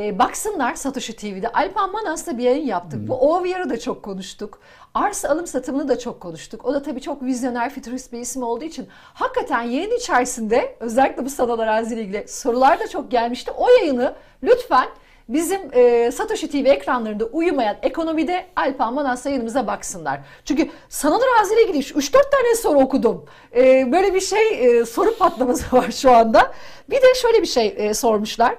e, baksınlar Satoshi T V'de. Alpan Manas'ta bir yayın yaptık. Hmm. Bu O V R'ı da çok konuştuk. Arsa alım satımını da çok konuştuk. O da tabii çok vizyoner, fütürist bir isim olduğu için hakikaten yayın içerisinde özellikle bu sanal araziyle ilgili sorular da çok gelmişti. O yayını lütfen bizim e, Satoshi T V ekranlarında Uyumayan Ekonomi'de Alpan Manas'la yayınımıza baksınlar. Çünkü sanal araziyle ilgili üç dört tane soru okudum. E, böyle bir şey, e, soru patlaması var şu anda. Bir de şöyle bir şey e, sormuşlar.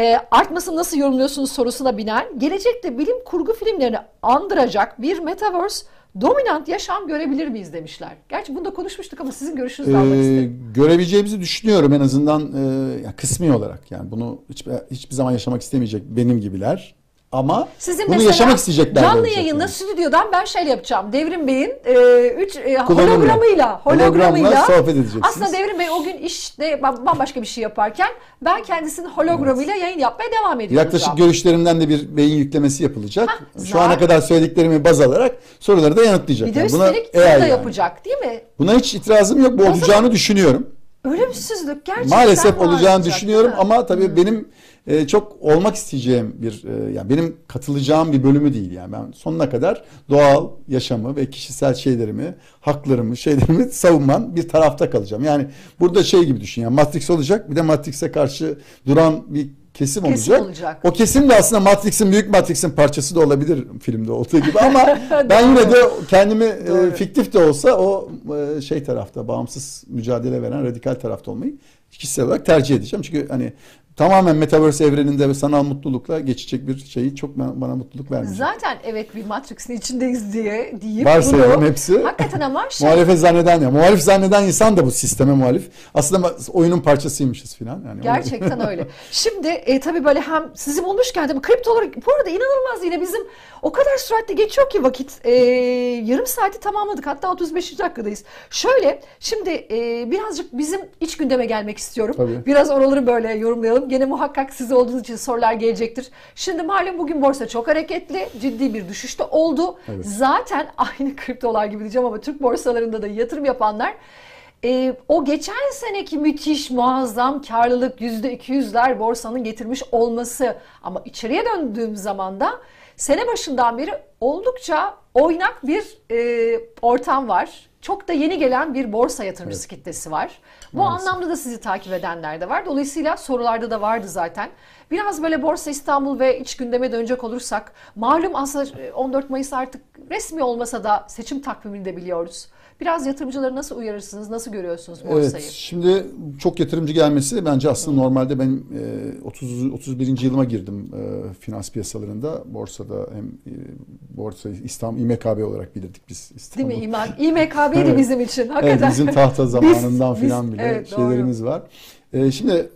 E, artmasını nasıl yorumluyorsunuz sorusuna binen, gelecekte bilim kurgu filmlerini andıracak bir metaverse dominant yaşam görebilir miyiz demişler. Gerçi bunu da konuşmuştuk ama sizin görüşünüzü ee, almak istedim. Görebileceğimizi düşünüyorum en azından e, kısmi olarak. Yani bunu hiç, hiçbir zaman yaşamak istemeyecek benim gibiler. Ama sizin bunu yaşamak isteyecekler. Canlı yayında yani. Stüdyodan ben şey yapacağım. Devrim Bey'in e, üç e, hologramıyla, hologramıyla, hologramla sohbet edeceksiniz. Aslında Devrim Bey o gün işte bambaşka bir şey yaparken ben kendisinin hologramıyla evet. yayın yapmaya devam ediyorum. Yaklaşık hocam. Görüşlerimden de bir beyin yüklemesi yapılacak. Hah, şu ana kadar söylediklerimi baz alarak soruları da yanıtlayacak. Bir de üstelik yani. Yani. yapacak değil mi? Buna hiç itirazım yok. Bu o olacağını zaman... düşünüyorum. Ölümsüzlük gerçekten maalesef olacağını olacak, düşünüyorum ama tabii hmm. benim e, çok olmak isteyeceğim bir e, yani benim katılacağım bir bölümü değil yani ben sonuna kadar doğal yaşamı ve kişisel şeylerimi, haklarımı, şeylerimi savunman bir tarafta kalacağım. Yani burada şey gibi düşün yani Matrix olacak, bir de Matrix'e karşı duran bir kesim, kesim olacak. olacak. O kesim de aslında Matrix'in, büyük Matrix'in parçası da olabilir filmde olduğu gibi ama ben yine de kendimi e, fiktif de olsa o e, şey tarafta, bağımsız mücadele veren radikal tarafta olmayı kişisel olarak tercih edeceğim. Çünkü hani tamamen Metaverse evreninde ve sanal mutlulukla geçecek bir şeyi çok bana mutluluk vermeyecek. Zaten evet bir Matrix'in içindeyiz diye deyip varsayalım hepsi. Hakikaten ama şey. Muhalefet zanneden ya. Muhalif zanneden insan da bu sisteme muhalif. Aslında oyunun parçasıymışız filan. Yani gerçekten öyle. Şimdi e, tabii böyle hem sizi bulmuşken tabii kriptolar bu arada inanılmaz yine bizim o kadar süratli geçiyor ki vakit. E, yarım saati tamamladık. Hatta otuz beşinci dakikadayız. Şöyle şimdi e, birazcık bizim iç gündeme gelmek istiyorum. Tabii. Biraz oraları böyle yorumlayalım. Gene muhakkak size olduğunuz için sorular gelecektir. Şimdi malum bugün borsa çok hareketli. Ciddi bir düşüşte oldu. Evet. Zaten aynı kriptolar gibi diyeceğim ama Türk borsalarında da yatırım yapanlar e, o geçen seneki müthiş muazzam karlılık yüzde iki yüzler borsanın getirmiş olması. Ama içeriye döndüğüm zaman da sene başından beri oldukça oynak bir e, ortam var. Çok da yeni gelen bir borsa yatırımcısı evet. kitlesi var. Bu maalesef. Anlamda da sizi takip edenler de var. Dolayısıyla sorularda da vardı zaten. Biraz böyle Borsa İstanbul ve iç gündeme dönecek olursak, malum aslında on dört Mayıs artık resmi olmasa da seçim takvimini de biliyoruz. Biraz yatırımcıları nasıl uyarırsınız, nasıl görüyorsunuz borsayı? Evet, şimdi çok yatırımcı gelmesi bence aslında hmm. normalde ben otuz otuz birinci yılıma girdim finans piyasalarında. Borsada hem Borsa İstanbul, İ M K B olarak bilirdik biz İstanbul. Değil mi? İ M K B de bizim için hakikaten. Evet, bizim tahta zamanından biz, filan bile evet, şeylerimiz doğru. var. Şimdi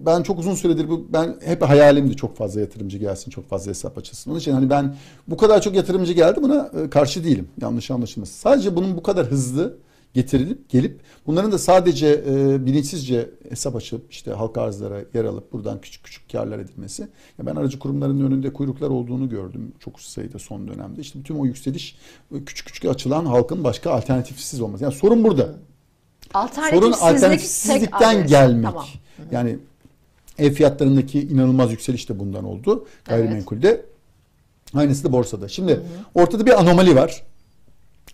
ben çok uzun süredir bu ben hep hayalimdi çok fazla yatırımcı gelsin, çok fazla hesap açılsın. Onun için hani ben bu kadar çok yatırımcı geldi buna karşı değilim. Yanlış anlaşılmasın. Sadece bunun bu kadar hızlı getirilip gelip bunların da sadece bilinçsizce hesap açıp işte halka arzlara yer alıp buradan küçük küçük karlar edilmesi. Ben aracı kurumların önünde kuyruklar olduğunu gördüm çok sayıda son dönemde. İşte bütün o yükseliş küçük küçük açılan halkın başka alternatifsiz olması. Yani sorun burada. Alternatifsizlik, sorun alternatifsizlikten gelmek. Tamam. Yani ev fiyatlarındaki inanılmaz yükseliş de bundan oldu. Gayrimenkulde. Evet. Aynısı da borsada. Şimdi hı hı. ortada bir anomali var.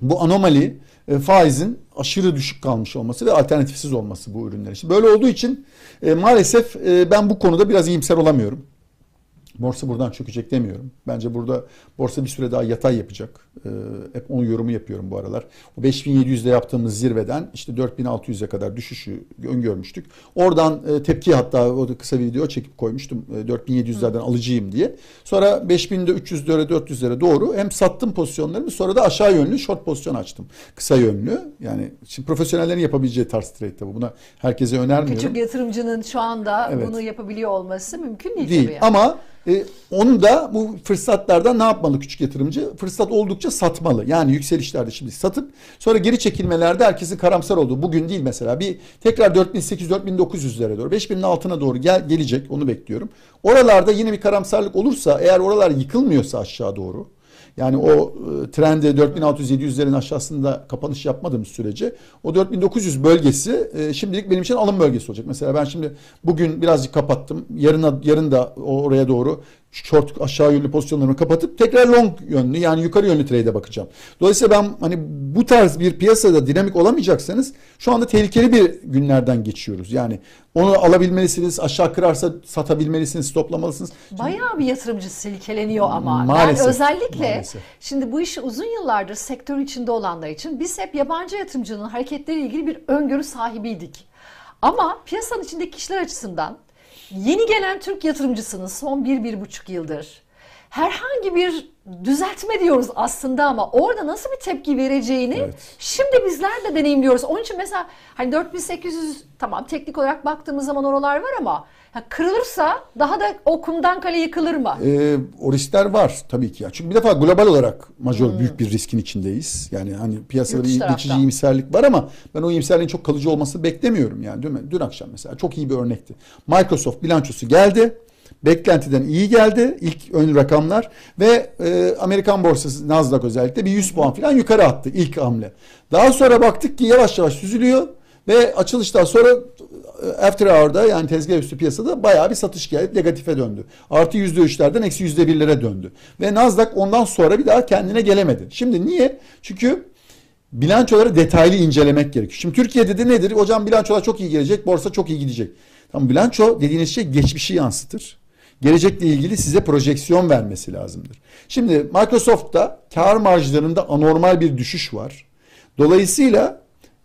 Bu anomali e, faizin aşırı düşük kalmış olması ve alternatifsiz olması bu ürünler için. Böyle olduğu için e, maalesef e, ben bu konuda biraz iyimser olamıyorum. Borsa buradan çökecek demiyorum. Bence burada borsa bir süre daha yatay yapacak. Ee, hep onun yorumu yapıyorum bu aralar. O beş bin yedi yüzde yaptığımız zirveden işte dört bin altı yüze kadar düşüşü öngörmüştük. Oradan e, tepki hatta o da kısa bir video çekip koymuştum. E, dört bin yedi yüzlerden alıcıyım diye. Sonra beş bin üç yüzlere dört yüzlere doğru hem sattım pozisyonlarımı sonra da aşağı yönlü short pozisyon açtım. Kısa yönlü. Yani şimdi profesyonellerin yapabileceği tarz trade tabi. Buna herkese önermiyorum. Küçük yatırımcının şu anda evet. bunu yapabiliyor olması mümkün değil. Değil. Tabii yani. Ama E, onu da bu fırsatlarda ne yapmalı küçük yatırımcı? Fırsat oldukça satmalı. Yani yükselişlerde şimdi satıp sonra geri çekilmelerde herkesin karamsar olduğu, bugün değil mesela, bir tekrar dört bin sekiz yüz dört bin dokuz yüzlere doğru, beş binin altına doğru gel, gelecek, onu bekliyorum. Oralarda yine bir karamsarlık olursa, eğer oralar yıkılmıyorsa aşağı doğru, yani o e, trendi dört bin altı yüz yedi yüzlerin aşağısında kapanış yapmadığımız sürece o dört bin dokuz yüz bölgesi e, şimdilik benim için alım bölgesi olacak. Mesela ben şimdi bugün birazcık kapattım. Yarına, yarın da oraya doğru short aşağı yönlü pozisyonlarımı kapatıp tekrar long yönlü, yani yukarı yönlü trade'e bakacağım. Dolayısıyla ben hani bu tarz bir piyasada dinamik olamayacaksanız şu anda tehlikeli bir günlerden geçiyoruz. Yani onu alabilmelisiniz, aşağı kırarsa satabilmelisiniz, stoplamalısınız. Bayağı bir yatırımcı silkeleniyor ama. Maalesef. Ben özellikle maalesef. Şimdi bu işi uzun yıllardır sektör içinde olanlar için biz hep yabancı yatırımcının hareketleriyle ilgili bir öngörü sahibiydik. Ama piyasanın içindeki kişiler açısından yeni gelen Türk yatırımcısınız son bir bir buçuk yıldır. Herhangi bir düzeltme diyoruz aslında ama orada nasıl bir tepki vereceğini evet. Şimdi bizler de deneyimliyoruz. Onun için mesela hani dört bin sekiz yüz tamam, teknik olarak baktığımız zaman oralar var ama kırılırsa daha da o kumdan kale yıkılır mı? Ee, o riskler var tabii ki. Ya. Çünkü bir defa global olarak majör hmm. büyük bir riskin içindeyiz. Yani hani piyasada bir geçici iyimserlik var ama ben o iyimserliğin çok kalıcı olmasını beklemiyorum. Yani değil mi? Dün akşam mesela çok iyi bir örnekti. Microsoft bilançosu geldi. Beklentiden iyi geldi ilk ön rakamlar ve e, Amerikan borsası Nasdaq özellikle bir yüz puan falan yukarı attı ilk hamle. Daha sonra baktık ki yavaş yavaş süzülüyor ve açılıştan sonra after hour'da, yani tezgah üstü piyasada bayağı bir satış gelip negatife döndü. Artı yüzde üçlerden eksi yüzde birlere döndü. Ve Nasdaq ondan sonra bir daha kendine gelemedi. Şimdi niye? Çünkü bilançoları detaylı incelemek gerekiyor. Şimdi Türkiye'de de nedir? Hocam bilançolar çok iyi gelecek, borsa çok iyi gidecek. Tamam, bilanço dediğiniz şey geçmişi yansıtır. Gelecekle ilgili size projeksiyon vermesi lazımdır. Şimdi Microsoft'ta kar marjlarında anormal bir düşüş var. Dolayısıyla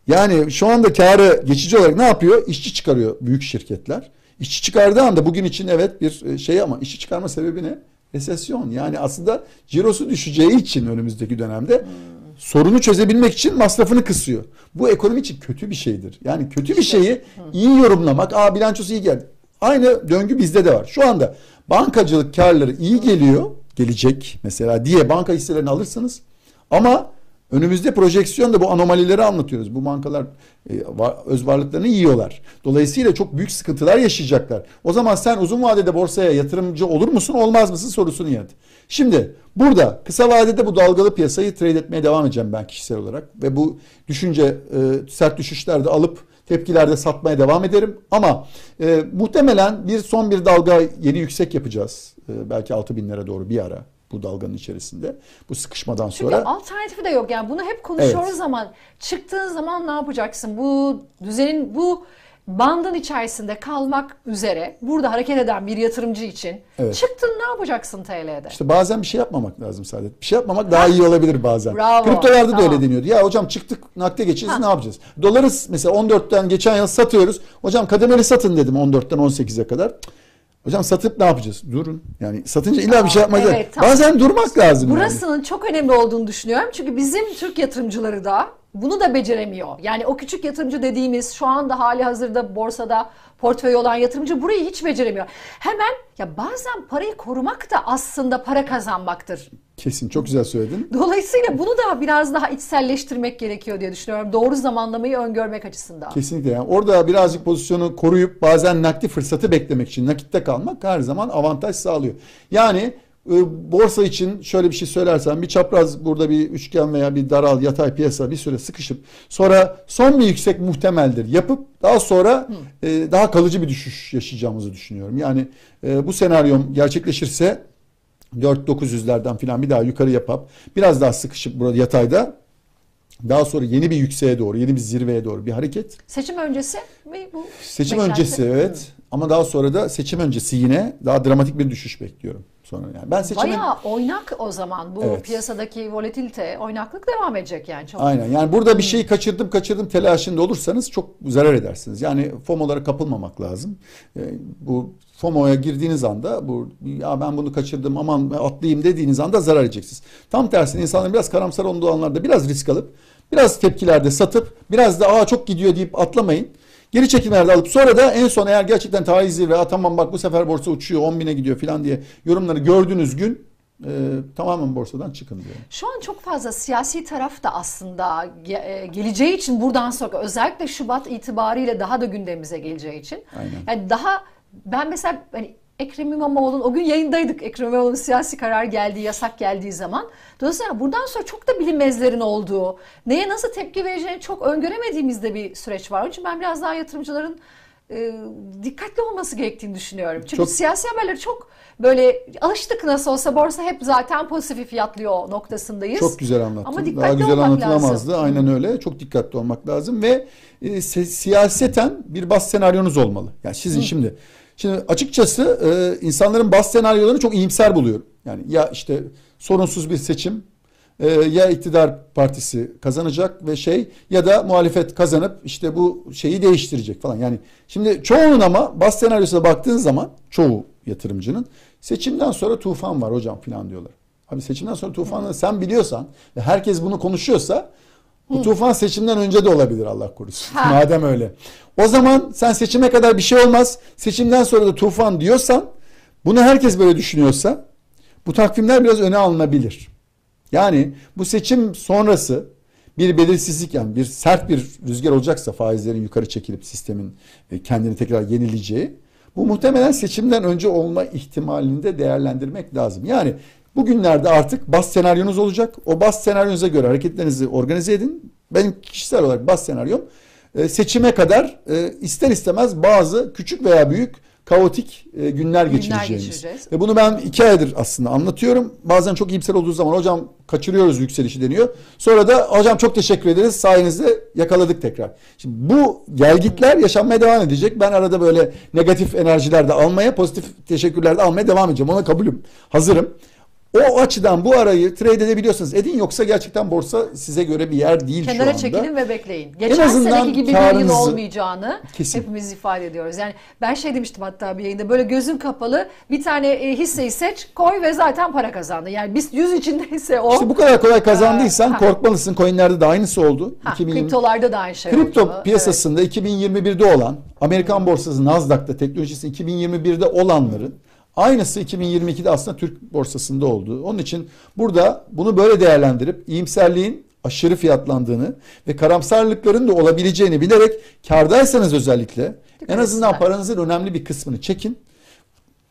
yani şu anda karı geçici olarak ne yapıyor? İşçi çıkarıyor büyük şirketler. İşçi çıkardığı anda bugün için evet bir şey ama işçi çıkarma sebebi ne? Resesyon. Yani aslında cirosu düşeceği için önümüzdeki dönemde sorunu çözebilmek için masrafını kısıyor. Bu ekonomi için kötü bir şeydir. Yani kötü bir şeyi iyi yorumlamak, aa bilançosu iyi geldi. Aynı döngü bizde de var. Şu anda bankacılık karları iyi geliyor, gelecek mesela diye banka hisselerini alırsınız. Ama önümüzde projeksiyonda bu anomalileri anlatıyoruz. Bu bankalar e, öz varlıklarını yiyorlar. Dolayısıyla çok büyük sıkıntılar yaşayacaklar. O zaman sen uzun vadede borsaya yatırımcı olur musun, olmaz mısın sorusunu yanıt. Şimdi burada kısa vadede bu dalgalı piyasayı trade etmeye devam edeceğim ben kişisel olarak. Ve bu düşünce e, sert düşüşlerde alıp tepkilerde satmaya devam ederim. Ama e, muhtemelen bir son bir dalga yeni yüksek yapacağız. E, belki altı binlere doğru bir ara. Bu dalganın içerisinde. Bu sıkışmadan çünkü sonra. Çünkü alternatifi de yok. Yani bunu hep konuşuyoruz evet. Zaman çıktığın zaman ne yapacaksın? Bu düzenin, bu bandın içerisinde kalmak üzere burada hareket eden bir yatırımcı için evet. Çıktın ne yapacaksın T L'de? İşte bazen bir şey yapmak lazım Saadet. Bir şey yapmamak ha. Daha iyi olabilir bazen. Bravo. Kriptolarda tamam. Da öyle deniyordu. Ya hocam çıktık nakde geçeceğiz, ne yapacağız? Doları mesela on dörtten geçen yıl satıyoruz. Hocam kademeli satın dedim on dörtten on sekize kadar. Hocam satıp ne yapacağız? Durun. Yani satınca illa bir şey yapmak lazım. Evet, bazen durmak lazım. Burasının yani. Çok önemli olduğunu düşünüyorum. Çünkü bizim Türk yatırımcıları da bunu da beceremiyor. Yani o küçük yatırımcı dediğimiz şu anda hali hazırda borsada portföy olan yatırımcı burayı hiç beceremiyor. Hemen ya bazen parayı korumak da aslında para kazanmaktır. Kesin, çok güzel söyledin. Dolayısıyla bunu da biraz daha içselleştirmek gerekiyor diye düşünüyorum. Doğru zamanlamayı öngörmek açısından. Kesinlikle. Yani orada birazcık pozisyonu koruyup bazen nakdi fırsatı beklemek için nakitte kalmak her zaman avantaj sağlıyor. Yani borsa için şöyle bir şey söylersen, bir çapraz burada bir üçgen veya bir daral yatay piyasa bir süre sıkışıp sonra son bir yüksek muhtemeldir yapıp daha sonra e, daha kalıcı bir düşüş yaşayacağımızı düşünüyorum. Yani e, bu senaryom gerçekleşirse dört bin dokuz yüzlerden filan bir daha yukarı yapıp biraz daha sıkışıp burada yatayda daha sonra yeni bir yükseğe doğru, yeni bir zirveye doğru bir hareket. Seçim öncesi mi bu? Seçim beşerse. Öncesi evet. Hı. Ama daha sonra da seçim öncesi yine daha dramatik bir düşüş bekliyorum. Sonra yani ben seçimin... Bayağı oynak o zaman bu evet. Piyasadaki volatilite, oynaklık devam edecek yani. Çok aynen yani burada bir şeyi kaçırdım kaçırdım telaşında olursanız çok zarar edersiniz. Yani FOMO'lara kapılmamak lazım. Bu FOMO'ya girdiğiniz anda bu ya ben bunu kaçırdım aman atlayayım dediğiniz anda zarar edeceksiniz. Tam tersine insanların biraz karamsar olduğu anlarda biraz risk alıp biraz tepkilerde satıp biraz da aa çok gidiyor deyip atlamayın. Geri çekimlerde alıp sonra da en son eğer gerçekten taizli ve tamam bak bu sefer borsa uçuyor on bine gidiyor falan diye yorumları gördüğünüz gün Ee, tamamen borsadan çıkın diyor. Şu an çok fazla siyasi taraf da aslında ge geleceği için buradan sonra özellikle Şubat itibariyle daha da gündemimize geleceği için. Aynen. Yani daha ben mesela hani Ekrem İmamoğlu'nun o gün yayındaydık. Ekrem İmamoğlu'nun siyasi karar geldiği, yasak geldiği zaman. Dolayısıyla buradan sonra çok da bilinmezlerin olduğu, neye nasıl tepki vereceğini çok öngöremediğimizde bir süreç var. Onun için ben biraz daha yatırımcıların e, dikkatli olması gerektiğini düşünüyorum. Çünkü çok... siyasi haberleri çok böyle alıştık nasıl olsa borsa hep zaten pozitif fiyatlıyor noktasındayız. Çok güzel anlattın. Ama dikkatli Daha güzel anlatılamazdı. Lazım. Aynen öyle. Çok dikkatli olmak lazım ve e, siyaseten bir bas senaryonuz olmalı. Yani sizin Hı. şimdi. Şimdi açıkçası e, insanların bas senaryolarını çok iyimser buluyorum. Yani ya işte sorunsuz bir seçim e, ya iktidar partisi kazanacak ve şey ya da muhalefet kazanıp işte bu şeyi değiştirecek falan. Yani şimdi çoğunun ama bas senaryosuna baktığın zaman çoğu yatırımcının seçimden sonra tufan var hocam filan diyorlar. Abi seçimden sonra tufanı sen biliyorsan ve herkes bunu konuşuyorsa bu tufan seçimden önce de olabilir Allah korusun. Ha. Madem öyle. O zaman sen seçime kadar bir şey olmaz. Seçimden sonra da tufan diyorsan bunu herkes böyle düşünüyorsa bu takvimler biraz öne alınabilir. Yani bu seçim sonrası bir belirsizlik yani bir sert bir rüzgar olacaksa faizlerin yukarı çekilip sistemin kendini tekrar yenileceği bu muhtemelen seçimden önce olma ihtimalini de değerlendirmek lazım. Yani bugünlerde artık bas senaryonuz olacak. O bas senaryonuza göre hareketlerinizi organize edin. Benim kişisel olarak bas senaryom seçime kadar ister istemez bazı küçük veya büyük kaotik günler geçireceğimiz. Ve bunu ben iki aydır aslında anlatıyorum. Bazen çok iyimser olduğu zaman hocam kaçırıyoruz yükselişi deniyor. Sonra da hocam çok teşekkür ederiz sayenizde yakaladık tekrar. Şimdi bu gelgitler yaşanmaya devam edecek. Ben arada böyle negatif enerjiler de almaya, pozitif teşekkürler de almaya devam edeceğim. Ona kabulüm, hazırım. O açıdan bu arayı trade edebiliyorsanız edin yoksa gerçekten borsa size göre bir yer değil Kenara şu anda. Kenara çekilin ve bekleyin. Geçen en azından seneki gibi bir yıl olmayacağını kesin. Hepimiz ifade ediyoruz. Yani ben şey demiştim hatta bir yayında böyle gözün kapalı bir tane hisseyi seç koy ve zaten para kazandı. Yani biz yüz içindeyse o. İşte bu kadar kolay kazandıysan ha. korkmalısın. Coinlerde de aynısı oldu. Ha, iki bin yirmi kriptolarda da aynı şey oldu. Kripto piyasasında evet. iki bin yirmi birde olan Amerikan borsası Nasdaq'ta teknolojisi iki bin yirmi birde olanların aynısı iki bin yirmi ikide aslında Türk borsasında oldu. Onun için burada bunu böyle değerlendirip iyimserliğin aşırı fiyatlandığını ve karamsarlıkların da olabileceğini bilerek kârdaysanız özellikle en azından paranızın önemli bir kısmını çekin.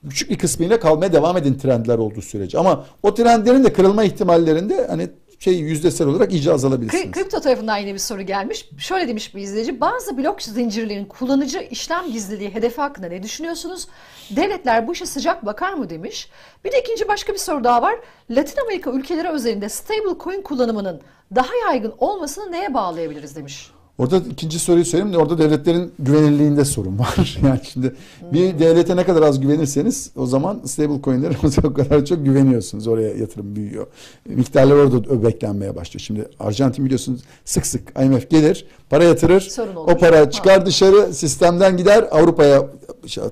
Küçük bir kısmıyla kalmaya devam edin trendler olduğu sürece. Ama o trendlerin de kırılma ihtimallerinde hani şey yüzdesel olarak iyice azalabilirsiniz. Kripto tarafından yine bir soru gelmiş. Şöyle demiş bir izleyici. Bazı blok zincirlerin kullanıcı işlem gizliliği hedefi hakkında ne düşünüyorsunuz? Devletler bu işe sıcak bakar mı demiş. Bir de ikinci başka bir soru daha var. Latin Amerika ülkeleri özelinde stable coin kullanımının daha yaygın olmasını neye bağlayabiliriz demiş. Orada ikinci soruyu söyleyeyim de orada devletlerin güvenilirliğinde sorun var. Yani şimdi hmm. bir devlete ne kadar az güvenirseniz o zaman stable coin'lere o kadar çok güveniyorsunuz. Oraya yatırım büyüyor. Miktarlar orada öbeklenmeye başlıyor. Şimdi Arjantin biliyorsunuz sık sık I M F gelir, para yatırır. O para çıkar ha. dışarı sistemden gider Avrupa'ya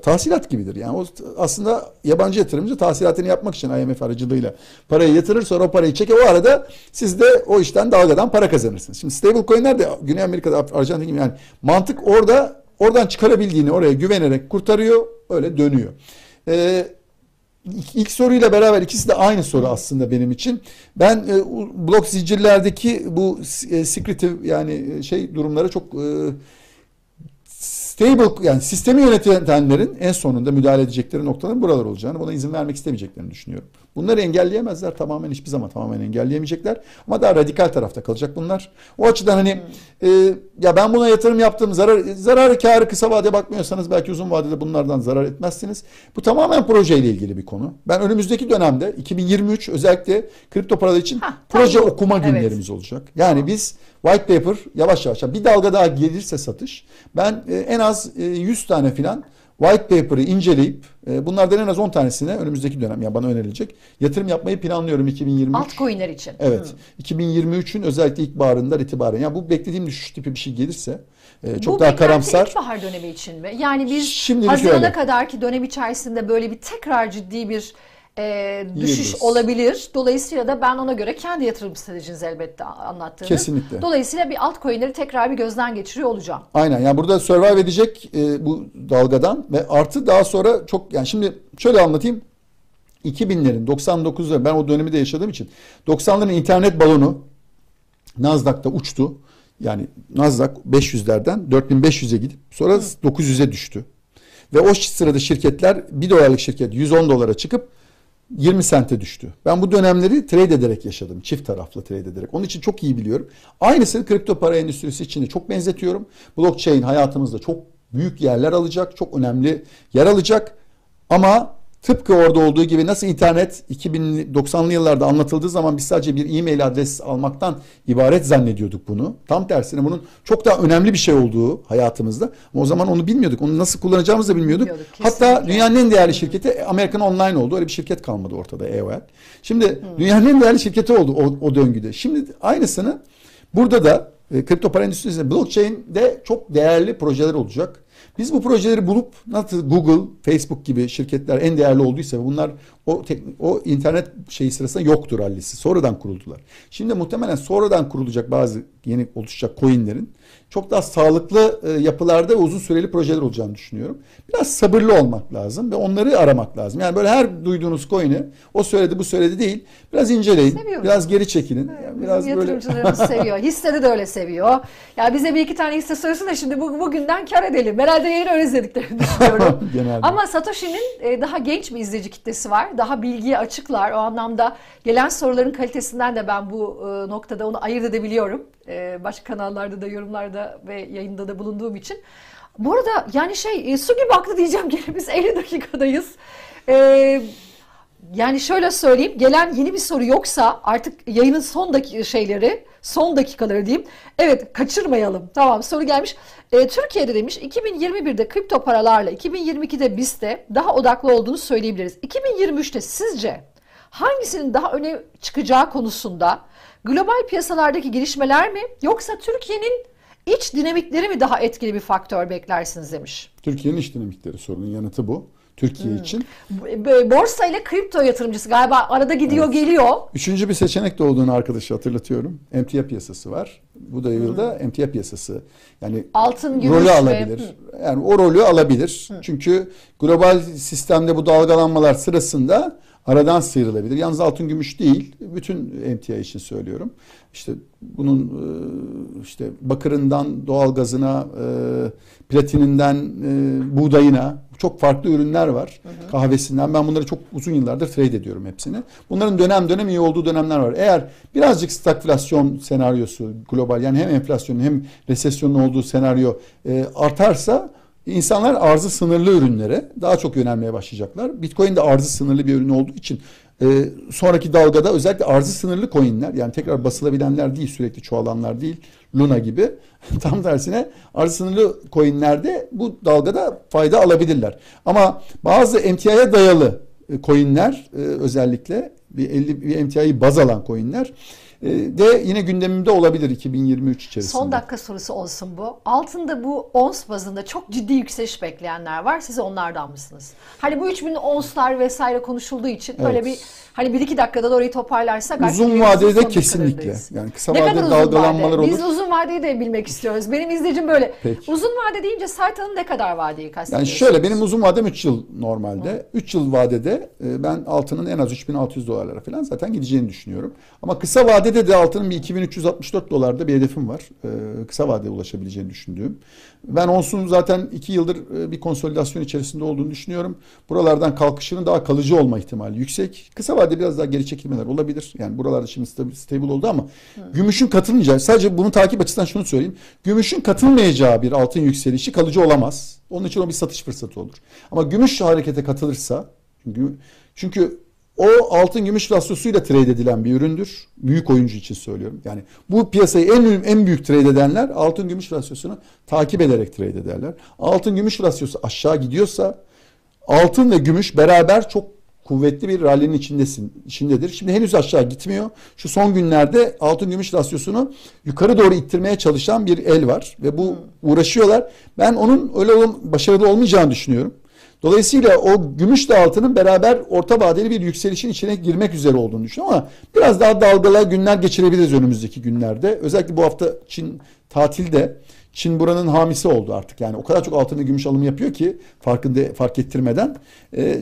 tahsilat gibidir. Yani o aslında yabancı yatırımcı tahsilatını yapmak için I M F aracılığıyla parayı yatırır sonra o parayı çeker. O arada siz de o işten dalgadan para kazanırsınız. Şimdi stable coin'ler de Güney Amerika'da Arjantin gibi yani mantık orada oradan çıkarabildiğini oraya güvenerek kurtarıyor öyle dönüyor. Ee, ilk soruyla beraber ikisi de aynı soru aslında benim için. Ben e, blok zincirlerdeki bu e, secretive yani şey durumlara çok e, stable yani sistemi yönetenlerin en sonunda müdahale edecekleri noktaların buralar olacağını buna izin vermek istemeyeceklerini düşünüyorum. Bunları engelleyemezler tamamen hiçbir zaman tamamen engelleyemeyecekler ama daha radikal tarafta kalacak bunlar. O açıdan hani hmm. e, ya ben buna yatırım yaptım zarar zararı kârı kısa vadeye bakmıyorsanız belki uzun vadede bunlardan zarar etmezsiniz. Bu tamamen projeyle ilgili bir konu. Ben önümüzdeki dönemde iki bin yirmi üç özellikle kripto paralar için ha, proje tabii. okuma günlerimiz evet. olacak. Yani ha. biz white paper yavaş yavaş bir dalga daha gelirse satış ben e, en az e, yüz tane filan white paper'ı inceleyip e, bunlardan en az on tanesine önümüzdeki dönem ya yani bana önerilecek yatırım yapmayı planlıyorum iki bin yirmi üç. Altcoin'ler için. Evet. Hmm. iki bin yirmi üçün özellikle ilkbaharından itibaren. Yani bu beklediğim düşüş tipi bir şey gelirse e, çok bu daha karamsar. Bu ilkbahar dönemi için mi? Yani biz Hazirana kadarki dönem içerisinde böyle bir tekrar ciddi bir e, düşüş Yediriz. olabilir. Dolayısıyla da ben ona göre kendi yatırım stratejiniz elbette anlattığınız. Kesinlikle. Dolayısıyla bir altcoin'leri tekrar bir gözden geçiriyor olacağım. Aynen. Yani burada survive edecek e, bu dalgadan ve artı daha sonra çok, yani şimdi şöyle anlatayım. iki binlerin, doksan dokuzların, ben o dönemi de yaşadığım için doksanların internet balonu Nasdaq'ta uçtu. Yani Nasdaq beş yüzlerden dört bin beş yüze gidip sonra dokuz yüze düştü. Ve o sırada şirketler, bir dolarlık şirket yüz on dolara çıkıp yirmi sente düştü. Ben bu dönemleri trade ederek yaşadım. Çift taraflı trade ederek. Onun için çok iyi biliyorum. Aynısını kripto para endüstrisi için de çok benzetiyorum. Blockchain hayatımızda çok büyük yerler alacak. Çok önemli yer alacak. Ama tıpkı orada olduğu gibi nasıl internet iki bin doksanlı yıllarda anlatıldığı zaman biz sadece bir e-mail adres almaktan ibaret zannediyorduk bunu. Tam tersine bunun çok daha önemli bir şey olduğu hayatımızda. Ama o zaman onu bilmiyorduk. Onu nasıl kullanacağımızı da bilmiyorduk. bilmiyorduk Hatta dünyanın en değerli şirketi American Online oldu. Öyle bir şirket kalmadı ortada evvel. Şimdi hmm. dünyanın en değerli şirketi oldu o, o döngüde. Şimdi aynısını burada da e, kripto para endüstrisinde, blockchain'de çok değerli projeler olacak. Biz bu projeleri bulup nasıl Google, Facebook gibi şirketler en değerli olduysa bunlar o, tek, o internet şeyi sırasında yoktur hallisi. Sonradan kuruldular. Şimdi muhtemelen sonradan kurulacak bazı yeni oluşacak coinlerin çok daha sağlıklı e, yapılarda uzun süreli projeler olacağını düşünüyorum. Biraz sabırlı olmak lazım ve onları aramak lazım. Yani böyle her duyduğunuz coin'i o söyledi bu söyledi değil. Biraz inceleyin. Seviyorum. Biraz geri çekilin. Evet, yani biraz yatırımcılarımız böyle... seviyor. Hissede de öyle seviyor. Ya bize bir iki tane hisse söylesin de şimdi bu, bugünden kar edelim. Herhalde yayını öyle izlediklerini düşünüyorum. Ama Satoshi'nin daha genç bir izleyici kitlesi var. Daha bilgiye açıklar. O anlamda gelen soruların kalitesinden de ben bu noktada onu ayırt edebiliyorum. Başka kanallarda da, yorumlarda ve yayında da bulunduğum için. Bu arada yani şey su gibi haklı diyeceğim. Gene biz elli dakikadayız. Yani şöyle söyleyeyim. Gelen yeni bir soru yoksa artık yayının son dakika şeyleri... Son dakikaları diyeyim. Evet, kaçırmayalım. Tamam, soru gelmiş. E, Türkiye'de demiş iki bin yirmi birde kripto paralarla iki bin yirmi ikide BIST'te daha odaklı olduğunu söyleyebiliriz. iki bin yirmi üçte sizce hangisinin daha öne çıkacağı konusunda global piyasalardaki gelişmeler mi yoksa Türkiye'nin iç dinamikleri mi daha etkili bir faktör beklersiniz demiş. Türkiye'nin iç dinamikleri sorunun yanıtı bu. Türkiye hmm. için. Borsa ile kripto yatırımcısı galiba arada gidiyor evet. geliyor. Üçüncü bir seçenek de olduğunu arkadaşı hatırlatıyorum. Emtia piyasası var. Bu da yılda hmm. emtia piyasası. Yani altın, rolü alabilir. Ve... Yani o rolü alabilir. Hmm. Çünkü global sistemde bu dalgalanmalar sırasında aradan sıyrılabilir. Yalnız altın gümüş değil. Bütün emtia için söylüyorum. İşte bunun işte bakırından doğalgazına, platininden buğdayına çok farklı ürünler var. Hı hı. Kahvesinden. Ben bunları çok uzun yıllardır trade ediyorum hepsini. Bunların dönem dönem iyi olduğu dönemler var. Eğer birazcık stagflasyon senaryosu global, yani hem enflasyonun hem resesyonun olduğu senaryo artarsa İnsanlar arzı sınırlı ürünlere daha çok yönelmeye başlayacaklar. Bitcoin de arzı sınırlı bir ürün olduğu için e, sonraki dalgada özellikle arzı sınırlı coinler, yani tekrar basılabilenler değil, sürekli çoğalanlar değil, Luna gibi, tam tersine arzı sınırlı coinlerde bu dalgada fayda alabilirler. Ama bazı emtiaya dayalı coinler e, özellikle bir elli bir emtiayı baz alan coinler de yine gündemimde olabilir iki bin yirmi üç içerisinde. Son dakika sorusu olsun bu. Altında bu ons bazında çok ciddi yükseliş bekleyenler var. Siz onlardan mısınız? Hani bu üç bin onslar vesaire konuşulduğu için evet. böyle bir hani bir iki dakikada da orayı toparlarsak. Uzun vadede de kesinlikle. Yani kısa vadede dalgalanmalar olur. Biz uzun vadeyi de bilmek istiyoruz. Benim izleyicim böyle. Peki. Uzun vade deyince Saadet Hanım ne kadar vadeyi kastediyorsunuz? Yani şöyle, benim uzun vadem üç yıl normalde. Hı. üç yıl vadede ben altının en az üç bin altı yüz dolarlara falan zaten gideceğini düşünüyorum. Ama kısa vadede de altının bir iki bin üç yüz altmış dört dolarda bir hedefim var. Ee, kısa vadeye ulaşabileceğini düşündüğüm. Ben onsun zaten iki yıldır bir konsolidasyon içerisinde olduğunu düşünüyorum. Buralardan kalkışının daha kalıcı olma ihtimali yüksek. Kısa vadede biraz daha geri çekilmeler olabilir. Yani buralarda şimdi stable oldu ama evet. gümüşün katılmayacağı, sadece bunu takip açısından şunu söyleyeyim. Gümüşün katılmayacağı bir altın yükselişi kalıcı olamaz. Onun için o bir satış fırsatı olur. Ama gümüş harekete katılırsa, çünkü, çünkü o altın gümüş rasyosuyla trade edilen bir üründür. Büyük oyuncu için söylüyorum. Yani bu piyasayı en en büyük trade edenler altın gümüş rasyosunu takip ederek trade ederler. Altın gümüş rasyosu aşağı gidiyorsa altın ve gümüş beraber çok kuvvetli bir rallinin içindesin, içindedir. Şimdi henüz aşağı gitmiyor. Şu son günlerde altın gümüş rasyosunu yukarı doğru ittirmeye çalışan bir el var ve bu uğraşıyorlar. Ben onun öyle başarılı olmayacağını düşünüyorum. Dolayısıyla o gümüşle altının beraber orta vadeli bir yükselişin içine girmek üzere olduğunu düşünüyorum ama biraz daha dalgalı günler geçirebiliriz önümüzdeki günlerde. Özellikle bu hafta Çin tatilde. Çin buranın hamisi oldu artık. Yani o kadar çok altın ve gümüş alımı yapıyor ki farkında, fark ettirmeden.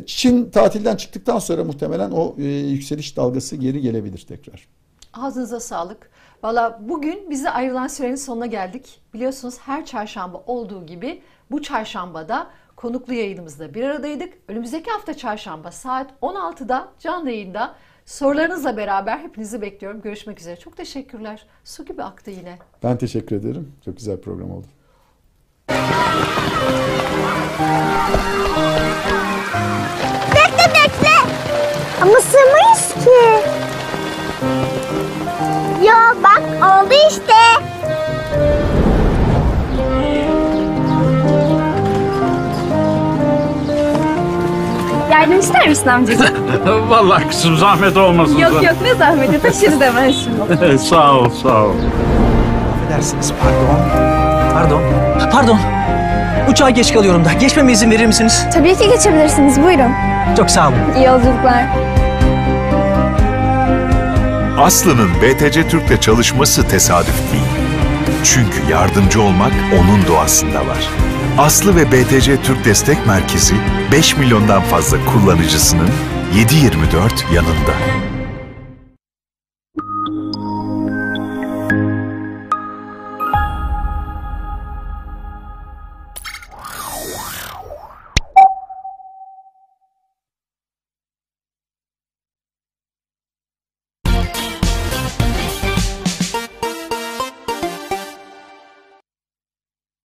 Çin tatilden çıktıktan sonra muhtemelen o yükseliş dalgası geri gelebilir tekrar. Ağzınıza sağlık. Valla bugün bize ayrılan sürenin sonuna geldik. Biliyorsunuz her çarşamba olduğu gibi bu çarşambada konuklu yayınımızda bir aradaydık. Önümüzdeki hafta çarşamba saat on altıda canlı yayında sorularınızla beraber hepinizi bekliyorum. Görüşmek üzere. Çok teşekkürler. Su gibi aktı yine. Ben teşekkür ederim. Çok güzel program oldu. Bekle bekle. Ama sığmayız ki. Yo bak oldu işte. Yardım ister misin amcacığım? Vallahi kızım zahmet olmasın. Yok sana. Yok ne zahmeti taşırız hemen şimdi. Sağ ol sağ ol. Affedersiniz pardon. Pardon. Pardon. Uçağa geç kalıyorum da. Geçmeme izin verir misiniz? Tabii ki geçebilirsiniz buyurun. Çok sağ olun. İyi yolculuklar. Aslı'nın B T C Türk'le çalışması tesadüf değil. Çünkü yardımcı olmak onun doğasında var. Aslı ve B T C Türk Destek Merkezi beş milyondan fazla kullanıcısının yedi yirmi dört yanında.